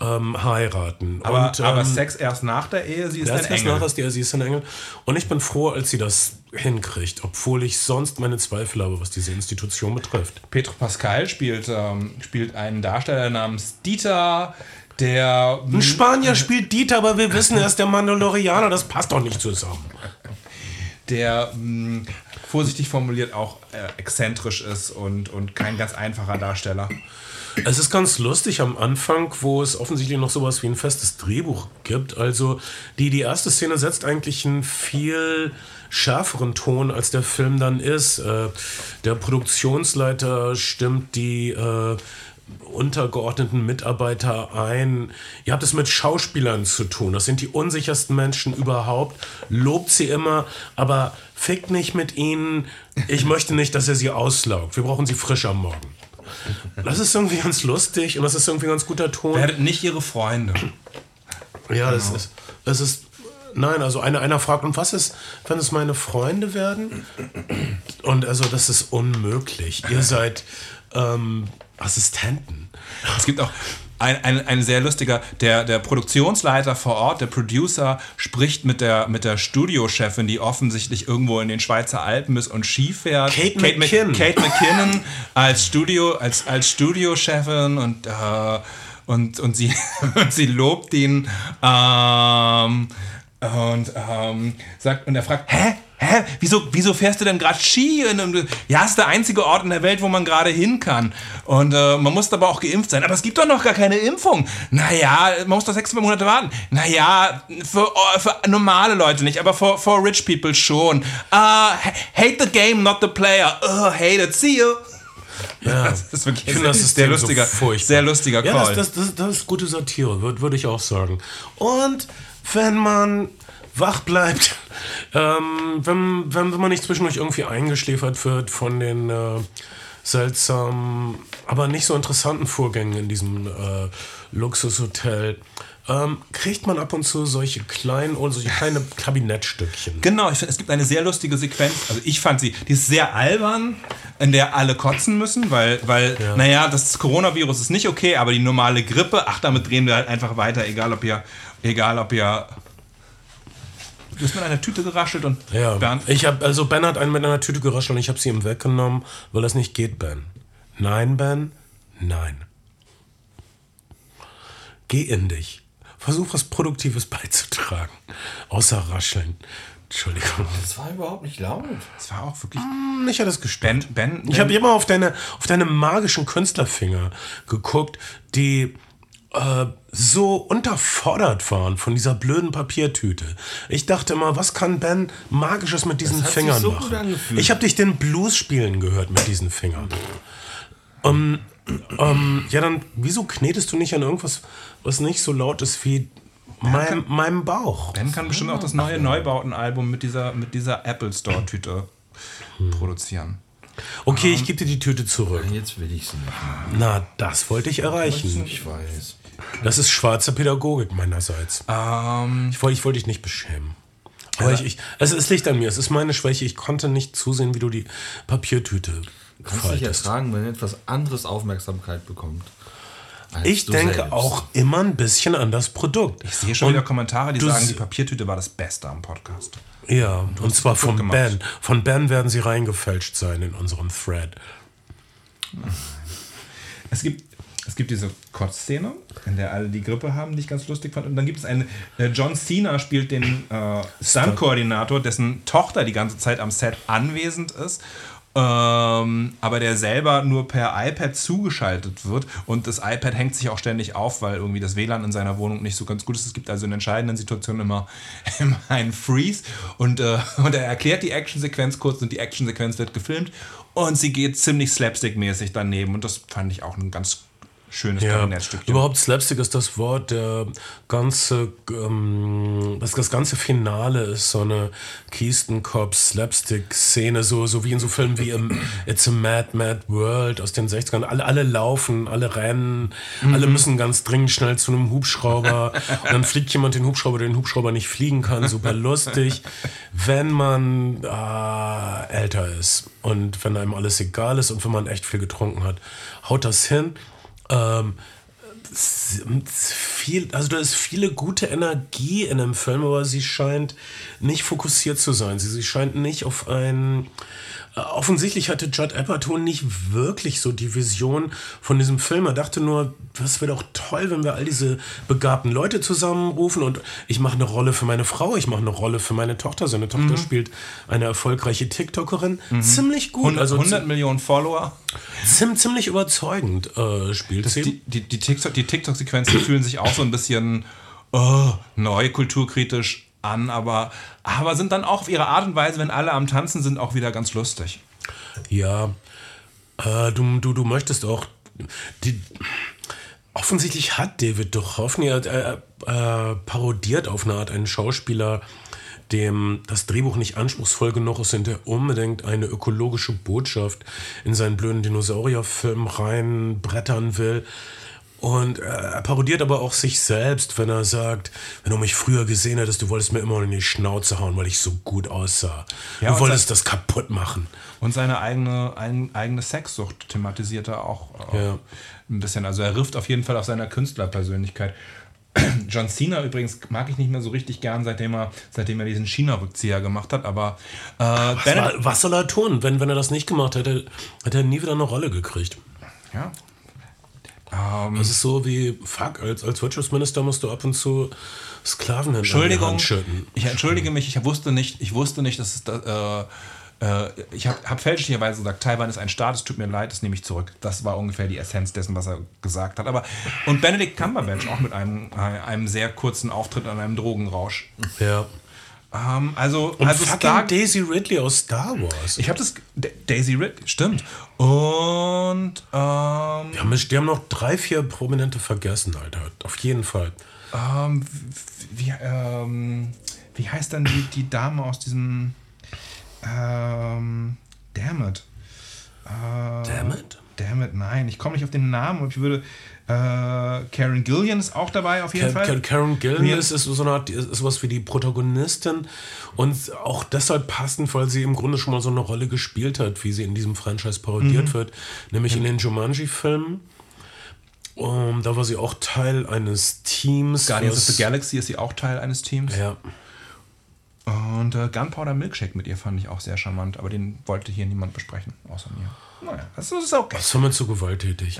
ähm, heiraten. Aber, und, ähm, aber Sex erst nach der Ehe, sie ist ein Engel. Erst nach der Ehe, sie ist ein Engel. Und ich bin froh, als sie das hinkriegt, obwohl ich sonst meine Zweifel habe, was diese Institution betrifft. Pedro Pascal spielt, ähm, spielt einen Darsteller namens Dieter... Der ein Spanier spielt Dieter, aber wir wissen, er ist der Mandalorianer. Das passt doch nicht zusammen. der mh, vorsichtig formuliert auch äh, exzentrisch ist und, und kein ganz einfacher Darsteller. Es ist ganz lustig am Anfang, wo es offensichtlich noch sowas wie ein festes Drehbuch gibt. Also die, die erste Szene setzt eigentlich einen viel schärferen Ton, als der Film dann ist. Äh, der Produktionsleiter stimmt die äh, untergeordneten Mitarbeiter ein. Ihr habt es mit Schauspielern zu tun. Das sind die unsichersten Menschen überhaupt. Lobt sie immer, aber fickt nicht mit ihnen. Ich möchte nicht, dass er sie auslaugt. Wir brauchen sie frisch am Morgen. Das ist irgendwie ganz lustig und das ist irgendwie ein ganz guter Ton. Werdet nicht ihre Freunde. Ja, genau. es, ist, es ist... Nein, also einer, einer fragt, und was ist, wenn es meine Freunde werden? Und also das ist unmöglich. Ihr seid ähm, Assistenten. Es gibt auch... Ein, ein, ein sehr lustiger, der, der Produktionsleiter vor Ort, der Producer, spricht mit der, mit der Studiochefin, die offensichtlich irgendwo in den Schweizer Alpen ist und Ski fährt. Kate, Kate McKinnon. Kate McKinnon als, Studio, als, als Studiochefin und, äh, und, und, sie, und sie lobt ihn ähm, und, ähm, sagt, und er fragt, hä? Hä? Wieso, wieso fährst du denn gerade Ski? Ja, ist der einzige Ort in der Welt, wo man gerade hin kann. Und äh, man muss aber auch geimpft sein. Aber es gibt doch noch gar keine Impfung. Naja, man muss doch sechs Monate warten. Naja, für, für normale Leute nicht, aber for, for rich people schon. Uh, hate the game, not the player. Uh, hate it, see you. Ja, das ist wirklich ich finde, das ist sehr lustiger, so sehr lustiger Call. Ja, das, das, das, das ist gute Satire, würde würd ich auch sagen. Und wenn man... wach bleibt, ähm, wenn, wenn, wenn man nicht zwischendurch irgendwie eingeschläfert wird von den äh, seltsamen, aber nicht so interessanten Vorgängen in diesem äh, Luxushotel, ähm, kriegt man ab und zu solche kleinen oder solche kleine Kabinettstückchen. Genau, ich, es gibt eine sehr lustige Sequenz, also ich fand sie, die ist sehr albern, in der alle kotzen müssen, weil, weil ja. naja, das Coronavirus ist nicht okay, aber die normale Grippe, ach, damit drehen wir halt einfach weiter, egal ob ihr, egal ob ihr du bist mit einer Tüte geraschelt und ja. Ben? Ich hab, also Ben hat einen mit einer Tüte geraschelt und ich habe sie ihm weggenommen, weil das nicht geht, Ben. Nein, Ben, nein. Geh in dich. Versuch, was Produktives beizutragen. Außer rascheln. Entschuldigung. Das war überhaupt nicht laut. Das war auch wirklich... Mm, ich hatte es gespürt. Ben, Ben, ich habe immer auf deine, auf deine magischen Künstlerfinger geguckt, die... so unterfordert waren von dieser blöden Papiertüte. Ich dachte immer, was kann Ben Magisches mit diesen Fingern so machen? Ich habe dich den Blues spielen gehört mit diesen Fingern. Um, um, ja, dann, wieso knetest du nicht an irgendwas, was nicht so laut ist wie mein, meinem Bauch? Ben kann bestimmt auch das neue Neubautenalbum mit dieser, mit dieser Apple Store-Tüte hm. produzieren. Okay, ich gebe dir die Tüte zurück. Jetzt will ich sie nicht. Na, das wollte ich erreichen. Ich weiß. Das ist schwarze Pädagogik meinerseits. Ähm, ich wollte ich wollt dich nicht beschämen. Aber ich, ich, also es liegt an mir, es ist meine Schwäche. Ich konnte nicht zusehen, wie du die Papiertüte faltest. Kannst du dich ertragen, wenn etwas anderes Aufmerksamkeit bekommt? Ich denke selbst. Auch immer ein bisschen an das Produkt. Ich sehe schon und wieder Kommentare, die sagen, die Papiertüte war das Beste am Podcast. Ja, und, und zwar von gemacht. Ben. Von Ben werden sie reingefälscht sein in unserem Thread. Es gibt... Es gibt diese Kotzszene, in der alle die Grippe haben, die ich ganz lustig fand. Und dann gibt es einen, äh, John Cena spielt den äh, Stunt-Koordinator, dessen Tochter die ganze Zeit am Set anwesend ist, ähm, aber der selber nur per iPad zugeschaltet wird. Und das iPad hängt sich auch ständig auf, weil irgendwie das W L A N in seiner Wohnung nicht so ganz gut ist. Es gibt also in entscheidenden Situationen immer, immer einen Freeze. Und, äh, und er erklärt die Actionsequenz kurz und die Actionsequenz wird gefilmt. Und sie geht ziemlich slapstick-mäßig daneben. Und das fand ich auch einen ganz schönes ja, Kabinettstückchen. Überhaupt Slapstick ist das Wort. Der ganze, ähm, das, das ganze Finale ist so eine Kiesten-Cop-Slapstick-Szene, so, so wie in so Filmen wie im It's a Mad, Mad World aus den sechzigern. Alle, alle laufen, alle rennen, mhm. alle müssen ganz dringend schnell zu einem Hubschrauber. Und dann fliegt jemand den Hubschrauber, der den Hubschrauber nicht fliegen kann. Super lustig. Wenn man äh, älter ist und wenn einem alles egal ist und wenn man echt viel getrunken hat, haut das hin. Ähm, viel, also da ist viele gute Energie in dem Film, aber sie scheint nicht fokussiert zu sein. Sie, sie scheint nicht auf einen, Offensichtlich hatte Judd Apatow nicht wirklich so die Vision von diesem Film. Er dachte nur, das wäre doch toll, wenn wir all diese begabten Leute zusammenrufen und ich mache eine Rolle für meine Frau, ich mache eine Rolle für meine Tochter. Seine Tochter mhm. spielt eine erfolgreiche TikTokerin. Mhm. Ziemlich gut. Also hundert Millionen Follower. Ziem, ziemlich überzeugend äh, spielt sie. Die, die, die, TikTok, die TikTok-Sequenzen fühlen sich auch so ein bisschen oh, neu, kulturkritisch an, aber, aber sind dann auch auf ihre Art und Weise, wenn alle am Tanzen sind, auch wieder ganz lustig. Ja, äh, du, du, du möchtest auch... Die, offensichtlich hat David Duchovny äh, äh, parodiert auf eine Art einen Schauspieler, dem das Drehbuch nicht anspruchsvoll genug ist und der unbedingt eine ökologische Botschaft in seinen blöden Dinosaurierfilm reinbrettern will. Und er parodiert aber auch sich selbst, wenn er sagt, wenn du mich früher gesehen hättest, du wolltest mir immer in die Schnauze hauen, weil ich so gut aussah. Ja, du wolltest das kaputt machen. Und seine eigene, ein, eigene Sexsucht thematisiert er auch, auch ja. ein bisschen. Also er rifft auf jeden Fall auf seiner Künstlerpersönlichkeit. John Cena übrigens mag ich nicht mehr so richtig gern, seitdem er, seitdem er diesen China-Rückzieher gemacht hat, aber... Äh, was, war, was soll er tun? Wenn, wenn er das nicht gemacht hätte, hätte er nie wieder eine Rolle gekriegt. Ja, Um, das ist so wie, fuck, als, als Wirtschaftsminister musst du ab und zu Sklaven Entschuldigung, ich entschuldige mich, ich wusste nicht, ich wusste nicht, dass es da, äh, äh, ich habe hab fälschlicherweise gesagt, Taiwan ist ein Staat, es tut mir leid, das nehme ich zurück. Das war ungefähr die Essenz dessen, was er gesagt hat. Aber, und Benedict Cumberbatch auch mit einem, einem sehr kurzen Auftritt an einem Drogenrausch. Ja. Um, also, und also fucking Star- Daisy Ridley aus Star Wars. Ich habe das... Da- Daisy Ridley, stimmt. Und... Ähm, die, haben, die haben noch drei, vier Prominente vergessen, Alter. Auf jeden Fall. Ähm, wie, ähm, wie heißt denn die, die Dame aus diesem... Ähm, damn it. Äh, damn it? Damn it, nein. Ich komme nicht auf den Namen. Ich würde... Äh, Karen Gillan ist auch dabei auf jeden Ka- Fall. Karen Gillan ist, ist so eine Art, ist sowas wie die Protagonistin und auch deshalb passend, weil sie im Grunde schon mal so eine Rolle gespielt hat, wie sie in diesem Franchise parodiert mhm. wird, nämlich mhm. in den Jumanji-Filmen. Um, da war sie auch Teil eines Teams. Guardians of the Galaxy ist sie auch Teil eines Teams. Ja. Und äh, Gunpowder Milkshake mit ihr fand ich auch sehr charmant, aber den wollte hier niemand besprechen, außer mir. Naja, das ist okay. Das ist immer zu gewalttätig.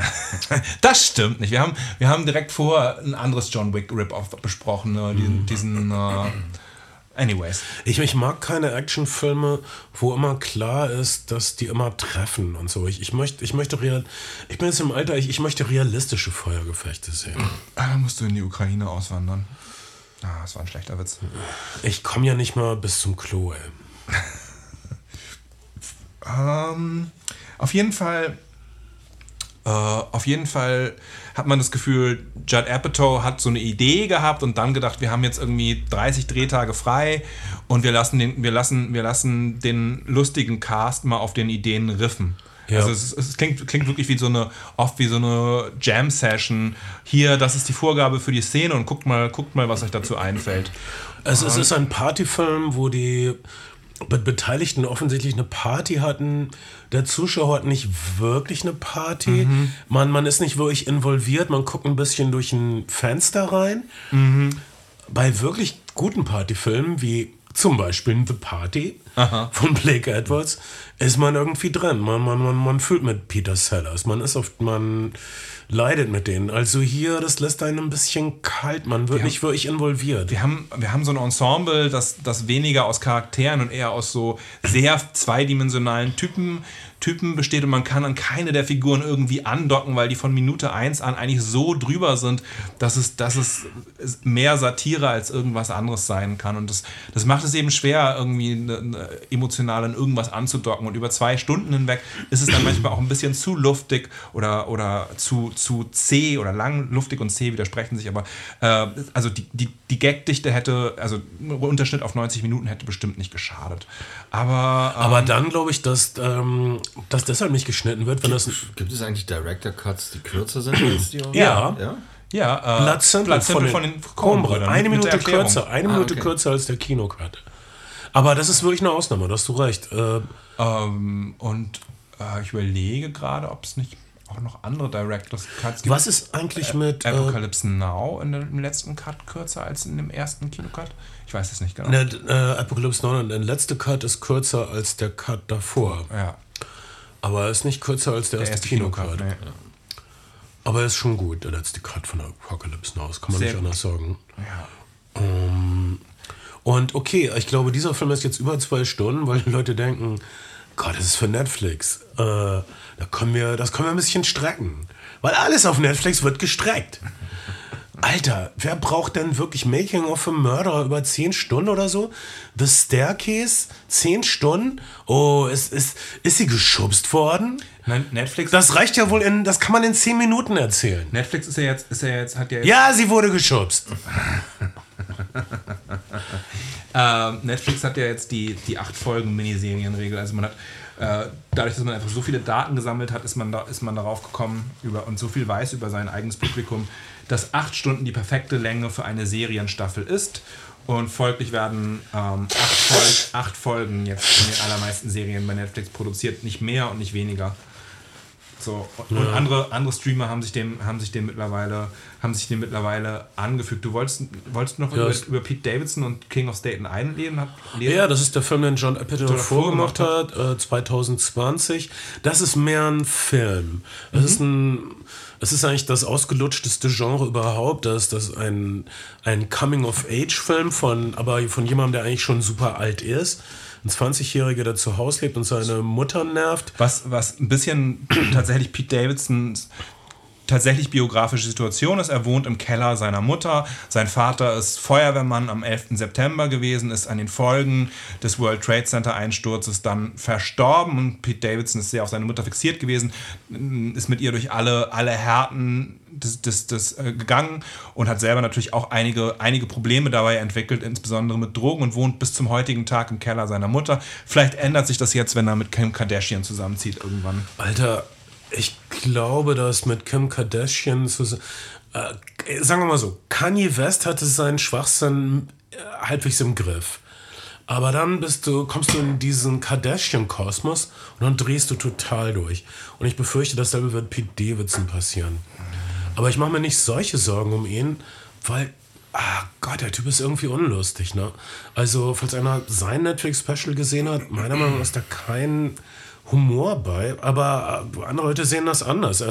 Das stimmt nicht. Wir haben, wir haben direkt vorher ein anderes John Wick Rip-Off besprochen. Ne? Diesen, diesen uh, anyways. Ich, ich mag keine Actionfilme, wo immer klar ist, dass die immer treffen und so. Ich, ich, möchte, ich, möchte real, ich bin jetzt im Alter, ich, ich möchte realistische Feuergefechte sehen. Ah, dann musst du in die Ukraine auswandern. Ah, das war ein schlechter Witz. Ich komme ja nicht mal bis zum Klo, ey. ähm, auf jeden Fall, äh, auf jeden Fall hat man das Gefühl, Judd Apatow hat so eine Idee gehabt und dann gedacht, wir haben jetzt irgendwie dreißig Drehtage frei und wir lassen den, wir lassen, wir lassen den lustigen Cast mal auf den Ideen riffen. Ja. Also es, es klingt, klingt wirklich wie so eine, oft wie so eine Jam-Session. Hier, das ist die Vorgabe für die Szene und guckt mal, guckt mal, was euch dazu einfällt. Also es ist ein Partyfilm, wo die Beteiligten offensichtlich eine Party hatten. Der Zuschauer hat nicht wirklich eine Party. Mhm. Man, man ist nicht wirklich involviert. Man guckt ein bisschen durch ein Fenster rein. Mhm. Bei wirklich guten Partyfilmen wie zum Beispiel in The Party Aha. von Blake Edwards, ist man irgendwie drin. Man, man, man, man fühlt mit Peter Sellers, man ist oft, man leidet mit denen. Also hier, das lässt einen ein bisschen kalt, man wird wir nicht haben, wirklich involviert. Wir haben, wir haben so ein Ensemble, das, das weniger aus Charakteren und eher aus so sehr zweidimensionalen Typen, Typen besteht und man kann an keine der Figuren irgendwie andocken, weil die von Minute eins an eigentlich so drüber sind, dass es, dass es mehr Satire als irgendwas anderes sein kann. Und das, das macht es eben schwer, irgendwie eine, eine emotional an irgendwas anzudocken. Und über zwei Stunden hinweg ist es dann manchmal auch ein bisschen zu luftig oder, oder zu, zu zäh oder lang. Luftig und zäh widersprechen sich, aber äh, also die, die, die Gagdichte hätte, also ein Unterschnitt auf neunzig Minuten hätte bestimmt nicht geschadet. Aber, ähm, aber dann glaube ich, dass ähm, das deshalb nicht geschnitten wird. Wenn gibt, das gibt es eigentlich Director-Cuts, die kürzer sind als die? Ja. ja? ja äh, Blood Simple von, von den Coen-Brüdern. Eine Minute kürzer, eine Minute ah, okay. kürzer als der Kino-Cut. Aber das ist wirklich eine Ausnahme, da hast du recht. Äh, ähm, und äh, ich überlege gerade, ob es nicht... auch noch andere Directors Cuts. Was ist eigentlich mit... Ä- Apocalypse äh, Now in dem letzten Cut kürzer als in dem ersten Kinocut? Ich weiß es nicht genau. Ne, äh, Apocalypse Now, der letzte Cut ist kürzer als der Cut davor. Ja. Aber er ist nicht kürzer als der, der erste, erste Kinocut. Kino-Cut, nee. Aber er ist schon gut, der letzte Cut von Apocalypse Now. Das kann man Sehr nicht anders sagen. Ja. Um, und okay, ich glaube, dieser Film ist jetzt über zwei Stunden, weil die Leute denken... Gott, das ist für Netflix. Äh, da können wir, das können wir ein bisschen strecken. Weil alles auf Netflix wird gestreckt. Alter, wer braucht denn wirklich Making of a Murderer über zehn Stunden oder so? The Staircase, zehn Stunden? Oh, ist, ist, ist sie geschubst worden? Nein, Netflix... Das reicht ja wohl in... Das kann man in zehn Minuten erzählen. Netflix ist ja jetzt... Ist ja, jetzt, hat ja, jetzt ja, sie wurde geschubst. Uh, Netflix hat ja jetzt die, die acht Folgen Miniserienregel. Also man hat uh, dadurch, dass man einfach so viele Daten gesammelt hat, ist man, da, ist man darauf gekommen über, und so viel weiß über sein eigenes Publikum, dass acht Stunden die perfekte Länge für eine Serienstaffel ist. Und folglich werden ähm, acht, Fol- acht Folgen jetzt von den allermeisten Serien bei Netflix produziert, nicht mehr und nicht weniger. So, und ja. andere, andere Streamer haben sich dem, haben sich dem mittlerweile, haben sich dem mittlerweile angefügt. Du wolltest, wolltest noch ja, über, über Pete Davidson und King of Staten Island leben? Ja, das ist der Film, den Judd Apatow vorgemacht hat, hat. Äh, zwanzig zwanzig. Das ist mehr ein Film. Das mhm. ist ein, es ist eigentlich das ausgelutschteste Genre überhaupt. Das ist, das ist ein, ein Coming-of-Age-Film von, aber von jemandem, der eigentlich schon super alt ist. Ein zwanzigjähriger, der zu Hause lebt und seine Mutter nervt. Was, was ein bisschen tatsächlich Pete Davidsons tatsächlich biografische Situation ist. Er wohnt im Keller seiner Mutter. Sein Vater ist Feuerwehrmann am elften September gewesen, ist an den Folgen des World Trade Center Einsturzes dann verstorben. Und Pete Davidson ist sehr auf seine Mutter fixiert gewesen, ist mit ihr durch alle, alle Härten des, des, des, äh, gegangen und hat selber natürlich auch einige, einige Probleme dabei entwickelt, insbesondere mit Drogen, und wohnt bis zum heutigen Tag im Keller seiner Mutter. Vielleicht ändert sich das jetzt, wenn er mit Kim Kardashian zusammenzieht irgendwann. Alter, ich glaube, dass mit Kim Kardashian zusammen... Äh, sagen wir mal so, Kanye West hatte seinen Schwachsinn äh, halbwegs im Griff. Aber dann bist du, kommst du in diesen Kardashian-Kosmos und dann drehst du total durch. Und ich befürchte, dasselbe wird Pete Davidson passieren. Aber ich mache mir nicht solche Sorgen um ihn, weil... Ah Gott, der Typ ist irgendwie unlustig, ne? Also, falls einer sein Netflix-Special gesehen hat, meiner Meinung nach ist da kein... Humor bei, aber andere Leute sehen das anders.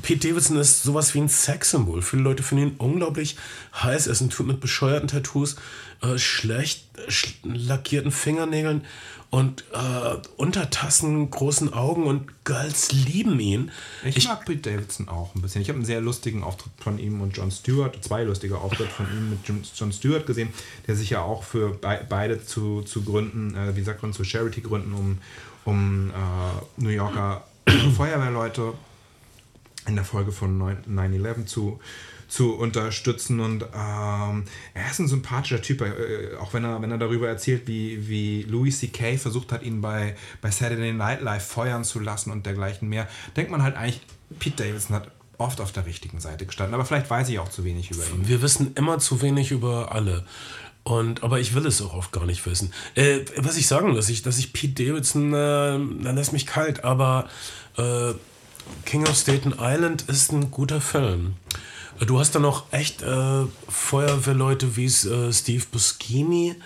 Pete Davidson ist sowas wie ein Sexsymbol. Viele Leute finden ihn unglaublich heiß. Er ist ein Typ mit bescheuerten Tattoos, äh, schlecht sch- lackierten Fingernägeln und äh, Untertassen, großen Augen, und Girls lieben ihn. Ich, ich mag Pete Davidson auch ein bisschen. Ich habe einen sehr lustigen Auftritt von ihm und Jon Stewart, zwei lustige Auftritte von ihm mit Jon Stewart gesehen, der sich ja auch für be- beide zu, zu Gründen, äh, wie sagt man, zu Charity-Gründen um um äh, New Yorker Feuerwehrleute in der Folge von neun elf zu, zu unterstützen. Und ähm, er ist ein sympathischer Typ, äh, auch wenn er, wenn er darüber erzählt, wie, wie Louis C K versucht hat, ihn bei, bei Saturday Night Live feuern zu lassen und dergleichen mehr. Denkt man halt eigentlich, Pete Davidson hat oft auf der richtigen Seite gestanden, aber vielleicht weiß ich auch zu wenig über ihn. Wir wissen immer zu wenig über alle. Und, aber ich will es auch oft gar nicht wissen. Äh, was ich sagen will, dass ich, dass ich Pete Davidson, äh, dann lässt mich kalt, aber äh, King of Staten Island ist ein guter Film. Du hast da noch echt äh, Feuerwehrleute wie äh, Steve Buscemi,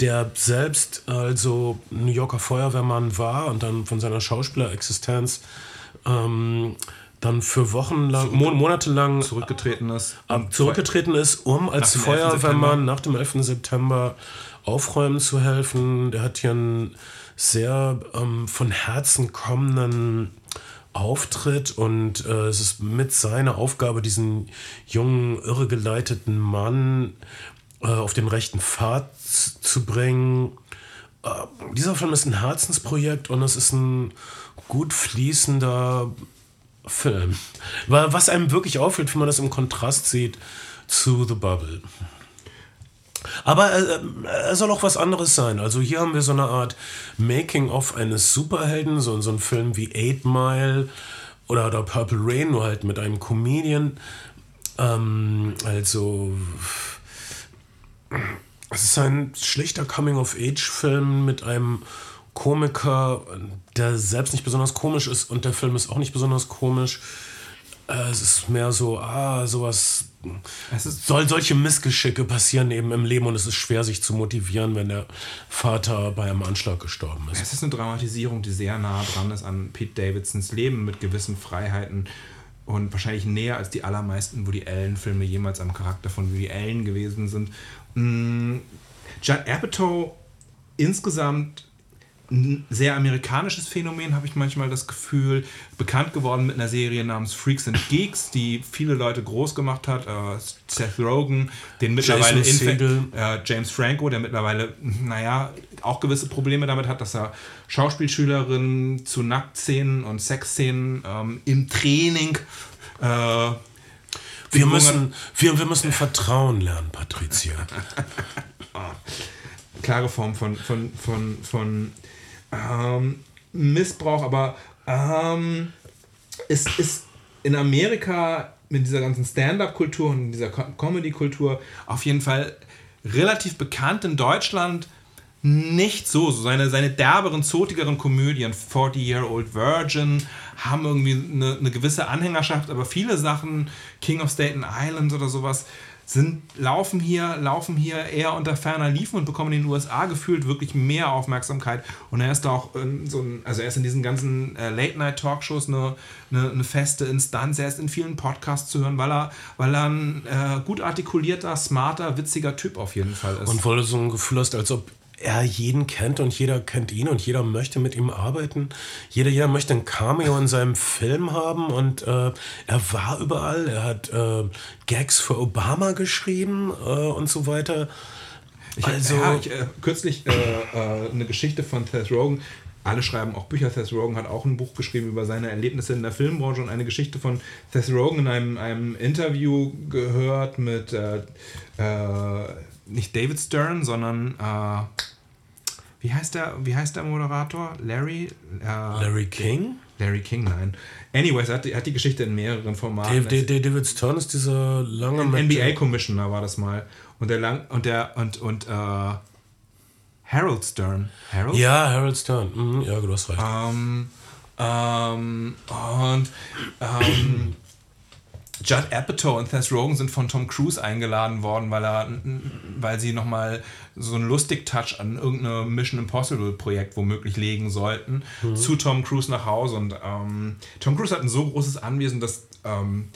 der selbst also New Yorker Feuerwehrmann war und dann von seiner Schauspielerexistenz ähm, dann für wochenlang, Mon- monatelang zurückgetreten ist, ab, zurückgetreten ist, um als Feuerwehrmann nach dem elften September aufräumen zu helfen. Der hat hier einen sehr ähm, von Herzen kommenden Auftritt, und äh, es ist mit seiner Aufgabe, diesen jungen, irregeleiteten Mann äh, auf den rechten Pfad z- zu bringen. Äh, dieser Film ist ein Herzensprojekt, und es ist ein gut fließender Film. Was einem wirklich auffällt, wenn man das im Kontrast sieht zu The Bubble. Aber äh, er soll auch was anderes sein. Also hier haben wir so eine Art Making-of eines Superhelden, so, so ein Film wie Eight Mile oder, oder Purple Rain, nur halt mit einem Comedian. Ähm, also es ist ein schlichter Coming-of-Age-Film mit einem Komiker, der selbst nicht besonders komisch ist und der Film ist auch nicht besonders komisch. Es ist mehr so, ah, sowas, es ist soll, solche Missgeschicke passieren eben im Leben und es ist schwer, sich zu motivieren, wenn der Vater bei einem Anschlag gestorben ist. Es ist eine Dramatisierung, die sehr nah dran ist an Pete Davidsons Leben mit gewissen Freiheiten und wahrscheinlich näher als die allermeisten Woody Allen-Filme jemals am Charakter von Woody Allen gewesen sind. Mhm. Judd Apatow insgesamt ein sehr amerikanisches Phänomen, habe ich manchmal das Gefühl. Bekannt geworden mit einer Serie namens Freaks and Geeks, die viele Leute groß gemacht hat. Uh, Seth Rogen, den mittlerweile Inf- äh, James Franco, der mittlerweile, naja, auch gewisse Probleme damit hat, dass er Schauspielschülerinnen zu Nacktszenen und Sexszenen ähm, im Training äh, wir müssen, wir, wir müssen Vertrauen lernen, Patricia. Klare Form von, von, von, von Ähm, Missbrauch, aber ähm, es ist in Amerika mit dieser ganzen Stand-up-Kultur und dieser Comedy-Kultur auf jeden Fall relativ bekannt, in Deutschland nicht so. Seine, seine derberen, zotigeren Komödien, forty-year-old Virgin, haben irgendwie eine, eine gewisse Anhängerschaft, aber viele Sachen, King of Staten Island oder sowas, Sind, laufen hier, laufen hier eher unter ferner Liefen und bekommen in den U S A gefühlt wirklich mehr Aufmerksamkeit. Und er ist da auch in so ein, also er ist in diesen ganzen äh, Late-Night-Talkshows eine, eine, eine feste Instanz. Er ist in vielen Podcasts zu hören, weil er, weil er ein äh, gut artikulierter, smarter, witziger Typ auf jeden Fall ist. Und weil du so ein Gefühl hast, als ob er jeden kennt und jeder kennt ihn und jeder möchte mit ihm arbeiten. Jeder, jeder möchte ein Cameo in seinem Film haben und äh, er war überall. Er hat äh, Gags für Obama geschrieben äh, und so weiter. Ich, also ja, ich, äh, kürzlich äh, äh, eine Geschichte von Seth Rogen. Alle schreiben auch Bücher. Seth Rogen hat auch ein Buch geschrieben über seine Erlebnisse in der Filmbranche und eine Geschichte von Seth Rogen in einem, einem Interview gehört mit äh, äh, nicht David Stern, sondern äh, wie heißt der, wie heißt der Moderator? Larry? Äh, Larry King? Larry King, nein. Anyways, er hat, hat die Geschichte in mehreren Formaten. Dave, Dave, David Stern ist dieser lange N B A-Commissioner war das mal. Und der lang und der und und äh, Harold Stern. Harold? Ja, Harold Stern. Mhm, ja, du hast recht. Ähm, ähm, und ähm, Judd Apatow und Seth Rogen sind von Tom Cruise eingeladen worden, weil er, weil sie nochmal so einen Lustig-Touch an irgendeinem Mission Impossible-Projekt womöglich legen sollten, mhm. zu Tom Cruise nach Hause. Und ähm, Tom Cruise hat ein so großes Anwesen, dass ähm,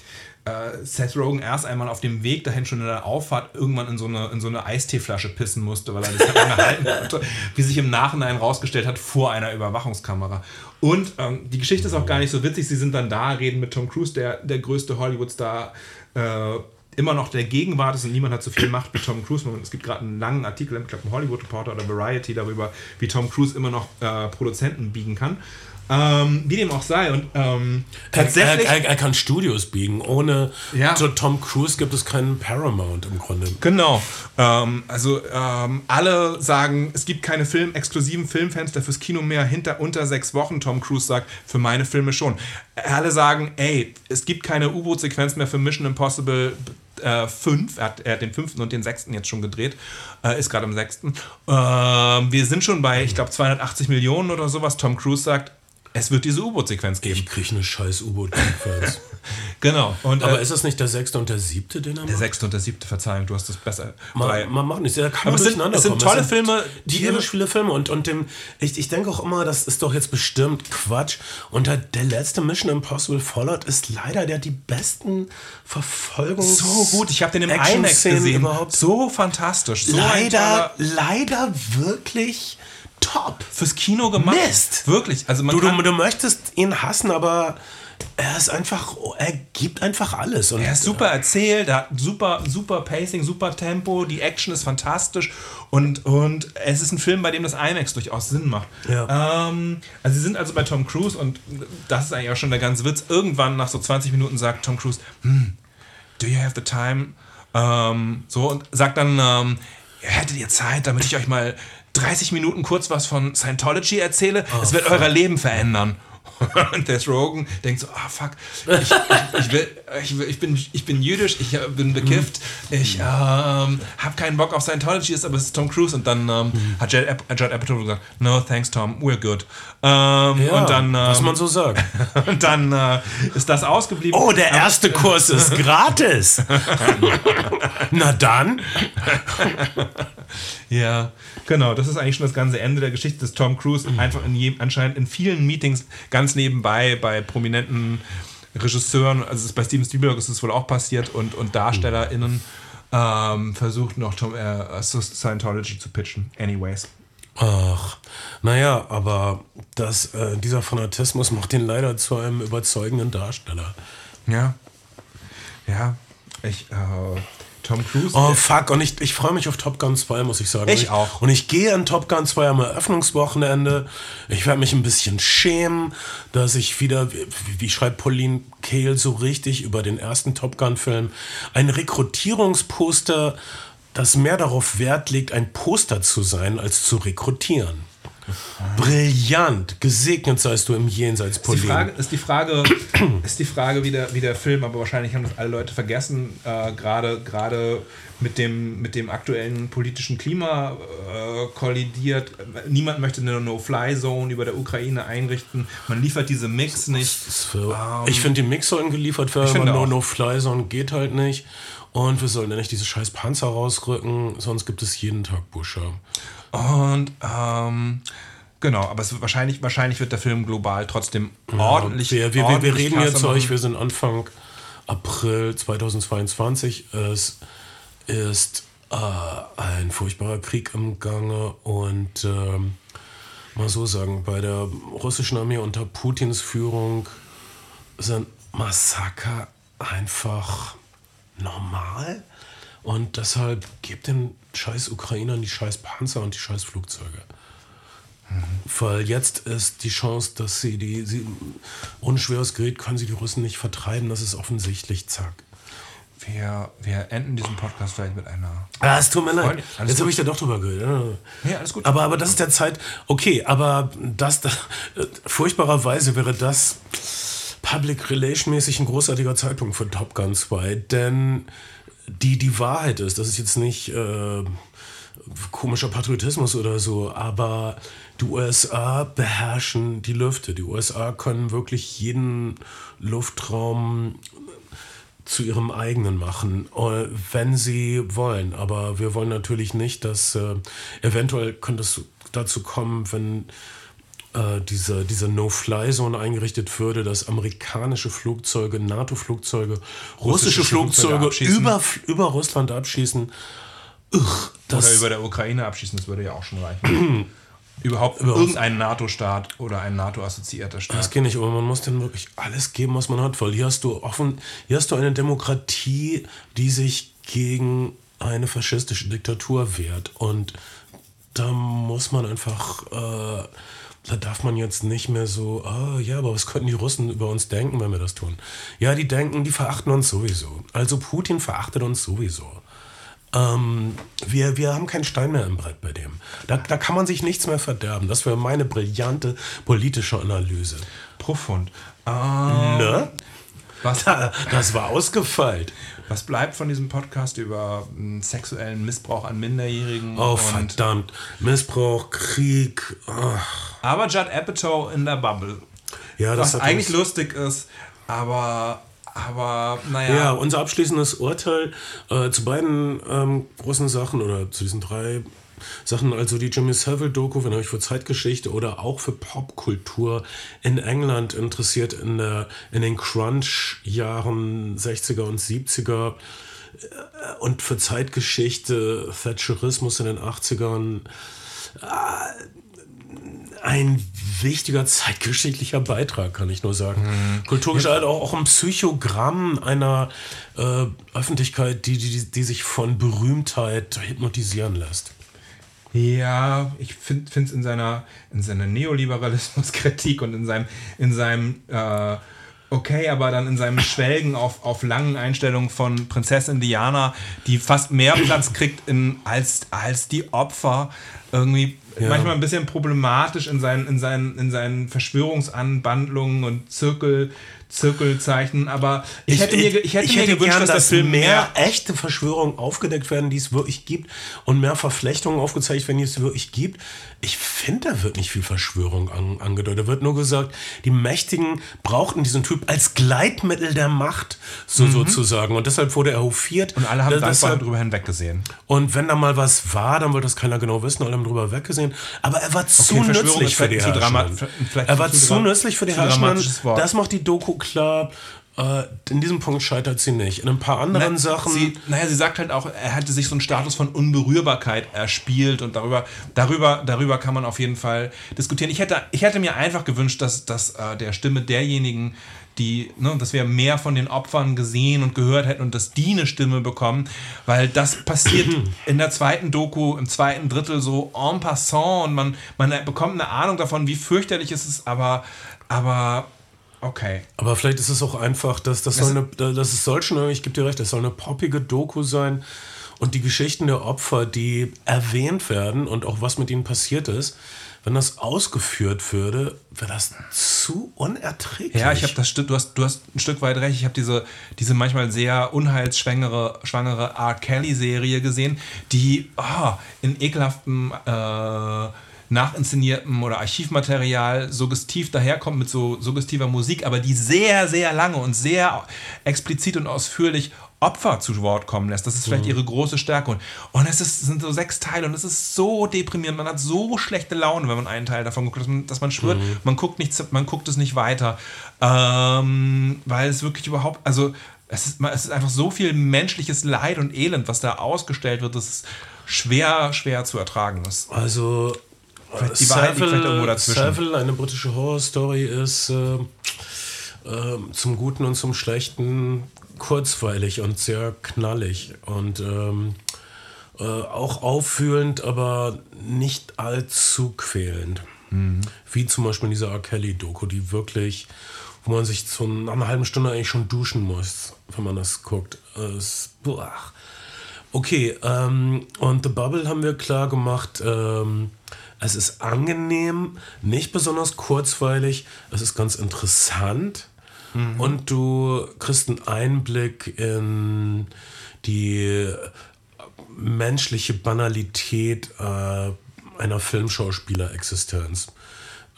äh, Seth Rogen erst einmal auf dem Weg dahin schon in der Auffahrt irgendwann in so eine, in so eine Eisteeflasche pissen musste, weil er das nicht mehr halten konnte, wie sich im Nachhinein rausgestellt hat, vor einer Überwachungskamera. Und ähm, die Geschichte ist auch gar nicht so witzig. Sie sind dann da, reden mit Tom Cruise, der, der größte Hollywood-Star äh, immer noch der Gegenwart ist und niemand hat so viel Macht wie Tom Cruise. Es gibt gerade einen langen Artikel im Hollywood Reporter oder Variety darüber, wie Tom Cruise immer noch äh, Produzenten biegen kann. Ähm, wie dem auch sei. Und, ähm, tatsächlich, er, er, er kann Studios biegen. Ohne ja. Tom Cruise gibt es keinen Paramount im Grunde. Genau. Ähm, also ähm, alle sagen, es gibt keine Film, exklusiven Filmfenster fürs Kino mehr hinter unter sechs Wochen. Tom Cruise sagt, für meine Filme schon. Alle sagen, ey, es gibt keine U-Boot-Sequenz mehr für Mission Impossible äh, fünf. Er hat, er hat den fünften und den sechsten jetzt schon gedreht. Äh, ist gerade am sechsten. Äh, wir sind schon bei, ich glaube, zweihundertachtzig Millionen oder sowas. Tom Cruise sagt, es wird diese U-Boot-Sequenz geben. Ich kriege eine scheiß U-Boot-Sequenz. Genau. Und, aber äh, ist das nicht der sechste und der siebte, den er macht? Der sechste und der siebte, Verzeihung, du hast das besser. Man, man macht nichts, da kann man durcheinander kommen. Es sind tolle es sind Filme. Die irre viele Filme. Und, und dem, ich, ich denke auch immer, das ist doch jetzt bestimmt Quatsch. Und der, der letzte Mission Impossible Fallout ist leider der die besten Verfolgungs... So gut, ich habe den im IMAX gesehen. Überhaupt. So fantastisch. So leider, leider wirklich... Top. Fürs Kino gemacht. Mist. Wirklich. Also man du, kann du, du möchtest ihn hassen, aber er ist einfach, er gibt einfach alles. Und er ist super erzählt, er hat super, super Pacing, super Tempo, die Action ist fantastisch und, und es ist ein Film, bei dem das IMAX durchaus Sinn macht. Ja. Ähm, also sie sind also bei Tom Cruise und das ist eigentlich auch schon der ganze Witz. Irgendwann nach so zwanzig Minuten sagt Tom Cruise, hm, do you have the time? Ähm, so und sagt dann, ähm, hättet ihr Zeit, damit ich euch mal dreißig Minuten kurz was von Scientology erzähle, oh, es wird fuck. euer Leben verändern. Und der Rogen denkt so, ah, fuck, ich, ich, will, ich, will, ich, bin, ich bin jüdisch, ich bin bekifft, ich ähm, habe keinen Bock auf Scientology, ist aber es ist Tom Cruise. Und dann ähm, hat Judd Apatow gesagt, no, thanks, Tom, we're good. Ähm, ja, und dann, ähm, was man so sagt. Und dann äh, ist das ausgeblieben. Oh, der erste Kurs ist gratis. Na dann. Ja, genau, das ist eigentlich schon das ganze Ende der Geschichte, dass Tom Cruise einfach in je, anscheinend in vielen Meetings ganz nebenbei bei prominenten Regisseuren, also bei Steven Spielberg ist es wohl auch passiert, und, und DarstellerInnen ähm, versucht noch Tom, äh, Scientology zu pitchen. Anyways. Ach, naja, aber das, äh, dieser Fanatismus macht ihn leider zu einem überzeugenden Darsteller. Ja. Ja, ich... Äh Tom Cruise. Oh fuck, und ich, ich freue mich auf Top Gun zwei, muss ich sagen. Ich, ich auch. Und ich gehe an Top Gun zwei am Eröffnungswochenende. Ich werde mich ein bisschen schämen, dass ich wieder, wie, wie schreibt Pauline Kael so richtig über den ersten Top Gun-Film, ein Rekrutierungsposter, das mehr darauf Wert legt, ein Poster zu sein, als zu rekrutieren. Brillant, gesegnet seist du im Jenseits, Pauline. Ist die Frage, ist die Frage, ist die Frage wie, der, wie der Film, aber wahrscheinlich haben das alle Leute vergessen, äh, gerade gerade mit dem, mit dem aktuellen politischen Klima äh, kollidiert. Niemand möchte eine No-Fly-Zone über der Ukraine einrichten. Man liefert diese Mix nicht. Für, ähm, ich finde, die Mix sollten geliefert werden, aber no, No-Fly-Zone geht halt nicht. Und wir sollen ja nicht diese scheiß Panzer rausrücken, sonst gibt es jeden Tag Buscher. Und, ähm, genau, aber es, wahrscheinlich, wahrscheinlich wird der Film global trotzdem ja, ordentlich. Wir, wir, ordentlich wir reden jetzt zu euch, wir sind Anfang April zweitausendzweiundzwanzig. Es ist äh, ein furchtbarer Krieg im Gange und, ähm, mal so sagen, bei der russischen Armee unter Putins Führung sind Massaker einfach normal. Und deshalb gebt den scheiß Ukrainern die scheiß Panzer und die scheiß Flugzeuge. Mhm. Weil jetzt ist die Chance, dass sie die, sie, ohne schweres Gerät können sie die Russen nicht vertreiben. Das ist offensichtlich, zack. Wir, wir enden diesen Podcast vielleicht mit einer... Ah, es tut mir leid. Jetzt habe ich da doch drüber gehört. Ja, alles gut. Aber, aber das ist der Zeit... Okay, aber das... das furchtbarerweise wäre das Public Relation-mäßig ein großartiger Zeitpunkt für Top Gun zwei, denn... Die, die Wahrheit ist, das ist jetzt nicht äh, komischer Patriotismus oder so, aber die U S A beherrschen die Lüfte. Die U S A können wirklich jeden Luftraum zu ihrem eigenen machen, wenn sie wollen. Aber wir wollen natürlich nicht, dass äh, eventuell könnte es dazu kommen, wenn äh, diese, diese No-Fly-Zone eingerichtet würde, dass amerikanische Flugzeuge, NATO-Flugzeuge, russische, russische Flugzeuge, Flugzeuge über, über Russland abschießen. Ugh, das oder über der Ukraine abschießen, das würde ja auch schon reichen. Überhaupt über irgendein NATO-Staat oder ein NATO-assoziierter Staat. Das geht nicht, aber man muss dann wirklich alles geben, was man hat, weil hier hast du offen, hier hast du eine Demokratie, die sich gegen eine faschistische Diktatur wehrt. Und da muss man einfach... Äh, Da darf man jetzt nicht mehr so, ah, ja, aber was könnten die Russen über uns denken, wenn wir das tun? Ja, die denken, die verachten uns sowieso. Also Putin verachtet uns sowieso. Ähm, wir, wir haben keinen Stein mehr im Brett bei dem. Da, da kann man sich nichts mehr verderben. Das wäre meine brillante politische Analyse. Profund. Ähm, ne? Was? Da, das war ausgefeilt. Was bleibt von diesem Podcast über sexuellen Missbrauch an Minderjährigen? Oh, und verdammt. Missbrauch, Krieg. Ach. Aber Judd Apatow in der Bubble. Ja, das was eigentlich uns lustig ist, aber, aber naja. Ja, unser abschließendes Urteil äh, zu beiden ähm, großen Sachen oder zu diesen drei Sachen, also die Jimmy Savile-Doku, wenn ihr euch für Zeitgeschichte oder auch für Popkultur in England interessiert, in, der, in den Crunch-Jahren sechziger und siebziger und für Zeitgeschichte, Thatcherismus in den achtzigern, ein wichtiger zeitgeschichtlicher Beitrag, kann ich nur sagen. Mhm. Kulturgestalt, ja. auch, auch ein Psychogramm einer äh, Öffentlichkeit, die, die, die sich von Berühmtheit hypnotisieren lässt. Ja, ich finde es in seiner, in seiner Neoliberalismuskritik und in seinem, in seinem äh, okay, aber dann in seinem Schwelgen auf, auf langen Einstellungen von Prinzessin Diana, die fast mehr Platz kriegt in, als, als die Opfer, irgendwie ja. manchmal ein bisschen problematisch in seinen, in seinen, in seinen Verschwörungsanbandlungen und Zirkel, Zirkelzeichen, aber ich, ich hätte mir, ich hätte ich mir hätte gewünscht, gern, dass das Film mehr, mehr echte Verschwörungen aufgedeckt werden, die es wirklich gibt, und mehr Verflechtungen aufgezeigt werden, die es wirklich gibt. Ich finde, da wird nicht viel Verschwörung an, angedeutet. Da wird nur gesagt, die Mächtigen brauchten diesen Typ als Gleitmittel der Macht, so mhm. sozusagen. Und deshalb wurde er hofiert. Und alle haben deshalb drüber hinweggesehen. Und wenn da mal was war, dann wird das keiner genau wissen. Alle haben drüber weggesehen. Aber er war okay, zu nützlich für die Herrscher. Er war zu nützlich für die Herrscher. Das macht die Doku klar. In diesem Punkt scheitert sie nicht. In ein paar anderen Na, Sachen... Sie, naja, sie sagt halt auch, er hatte sich so einen Status von Unberührbarkeit erspielt, und darüber, darüber, darüber kann man auf jeden Fall diskutieren. Ich hätte, ich hätte mir einfach gewünscht, dass, dass äh, der Stimme derjenigen, die, ne, dass wir mehr von den Opfern gesehen und gehört hätten und dass die eine Stimme bekommen, weil das passiert in der zweiten Doku, im zweiten Drittel so en passant, und man, man bekommt eine Ahnung davon, wie fürchterlich es ist, aber... aber okay. Aber vielleicht ist es auch einfach, dass das soll eine, das ist solchen, ich gebe dir recht, das soll eine poppige Doku sein, und die Geschichten der Opfer, die erwähnt werden und auch was mit ihnen passiert ist, wenn das ausgeführt würde, wäre das zu unerträglich. Ja, ich habe das Stück, du hast, du hast ein Stück weit recht. Ich habe diese, diese manchmal sehr unheilsschwangere schwangere R. Kelly-Serie gesehen, die oh, in ekelhaftem äh, nachinszeniertem oder Archivmaterial suggestiv daherkommt mit so suggestiver Musik, aber die sehr, sehr lange und sehr explizit und ausführlich Opfer zu Wort kommen lässt. Das ist vielleicht ihre große Stärke. Und, und es ist, sind so sechs Teile, und es ist so deprimierend. Man hat so schlechte Laune, wenn man einen Teil davon guckt, dass man, dass man schwört, mhm. man guckt nichts, man guckt es nicht weiter. Ähm, weil es wirklich überhaupt, also es ist, es ist einfach so viel menschliches Leid und Elend, was da ausgestellt wird, dass es schwer, schwer zu ertragen ist. Also die Wahrheit liegt vielleicht irgendwo dazwischen. Savile, eine britische Horrorstory, ist äh, äh, zum Guten und zum Schlechten kurzweilig und sehr knallig und ähm, äh, auch auffühlend, aber nicht allzu quälend. Mhm. Wie zum Beispiel in dieser R. Kelly-Doku, die wirklich, wo man sich so nach einer halben Stunde eigentlich schon duschen muss, wenn man das guckt. Ist, boah. Okay, ähm, und The Bubble haben wir klar gemacht. Ähm, Es ist angenehm, nicht besonders kurzweilig, es ist ganz interessant, mhm. und du kriegst einen Einblick in die menschliche Banalität äh, einer Filmschauspielerexistenz.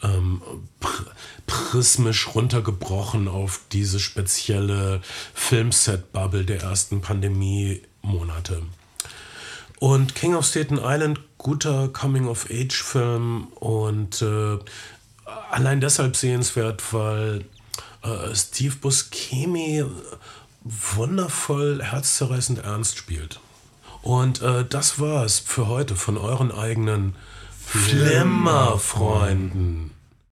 Ähm, pr- prismisch runtergebrochen auf diese spezielle Filmset-Bubble der ersten Pandemie-Monate. Und King of Staten Island, guter Coming-of-Age-Film, und äh, allein deshalb sehenswert, weil äh, Steve Buscemi wundervoll herzzerreißend ernst spielt. Und äh, das war's für heute von euren eigenen Flimmerfreunden.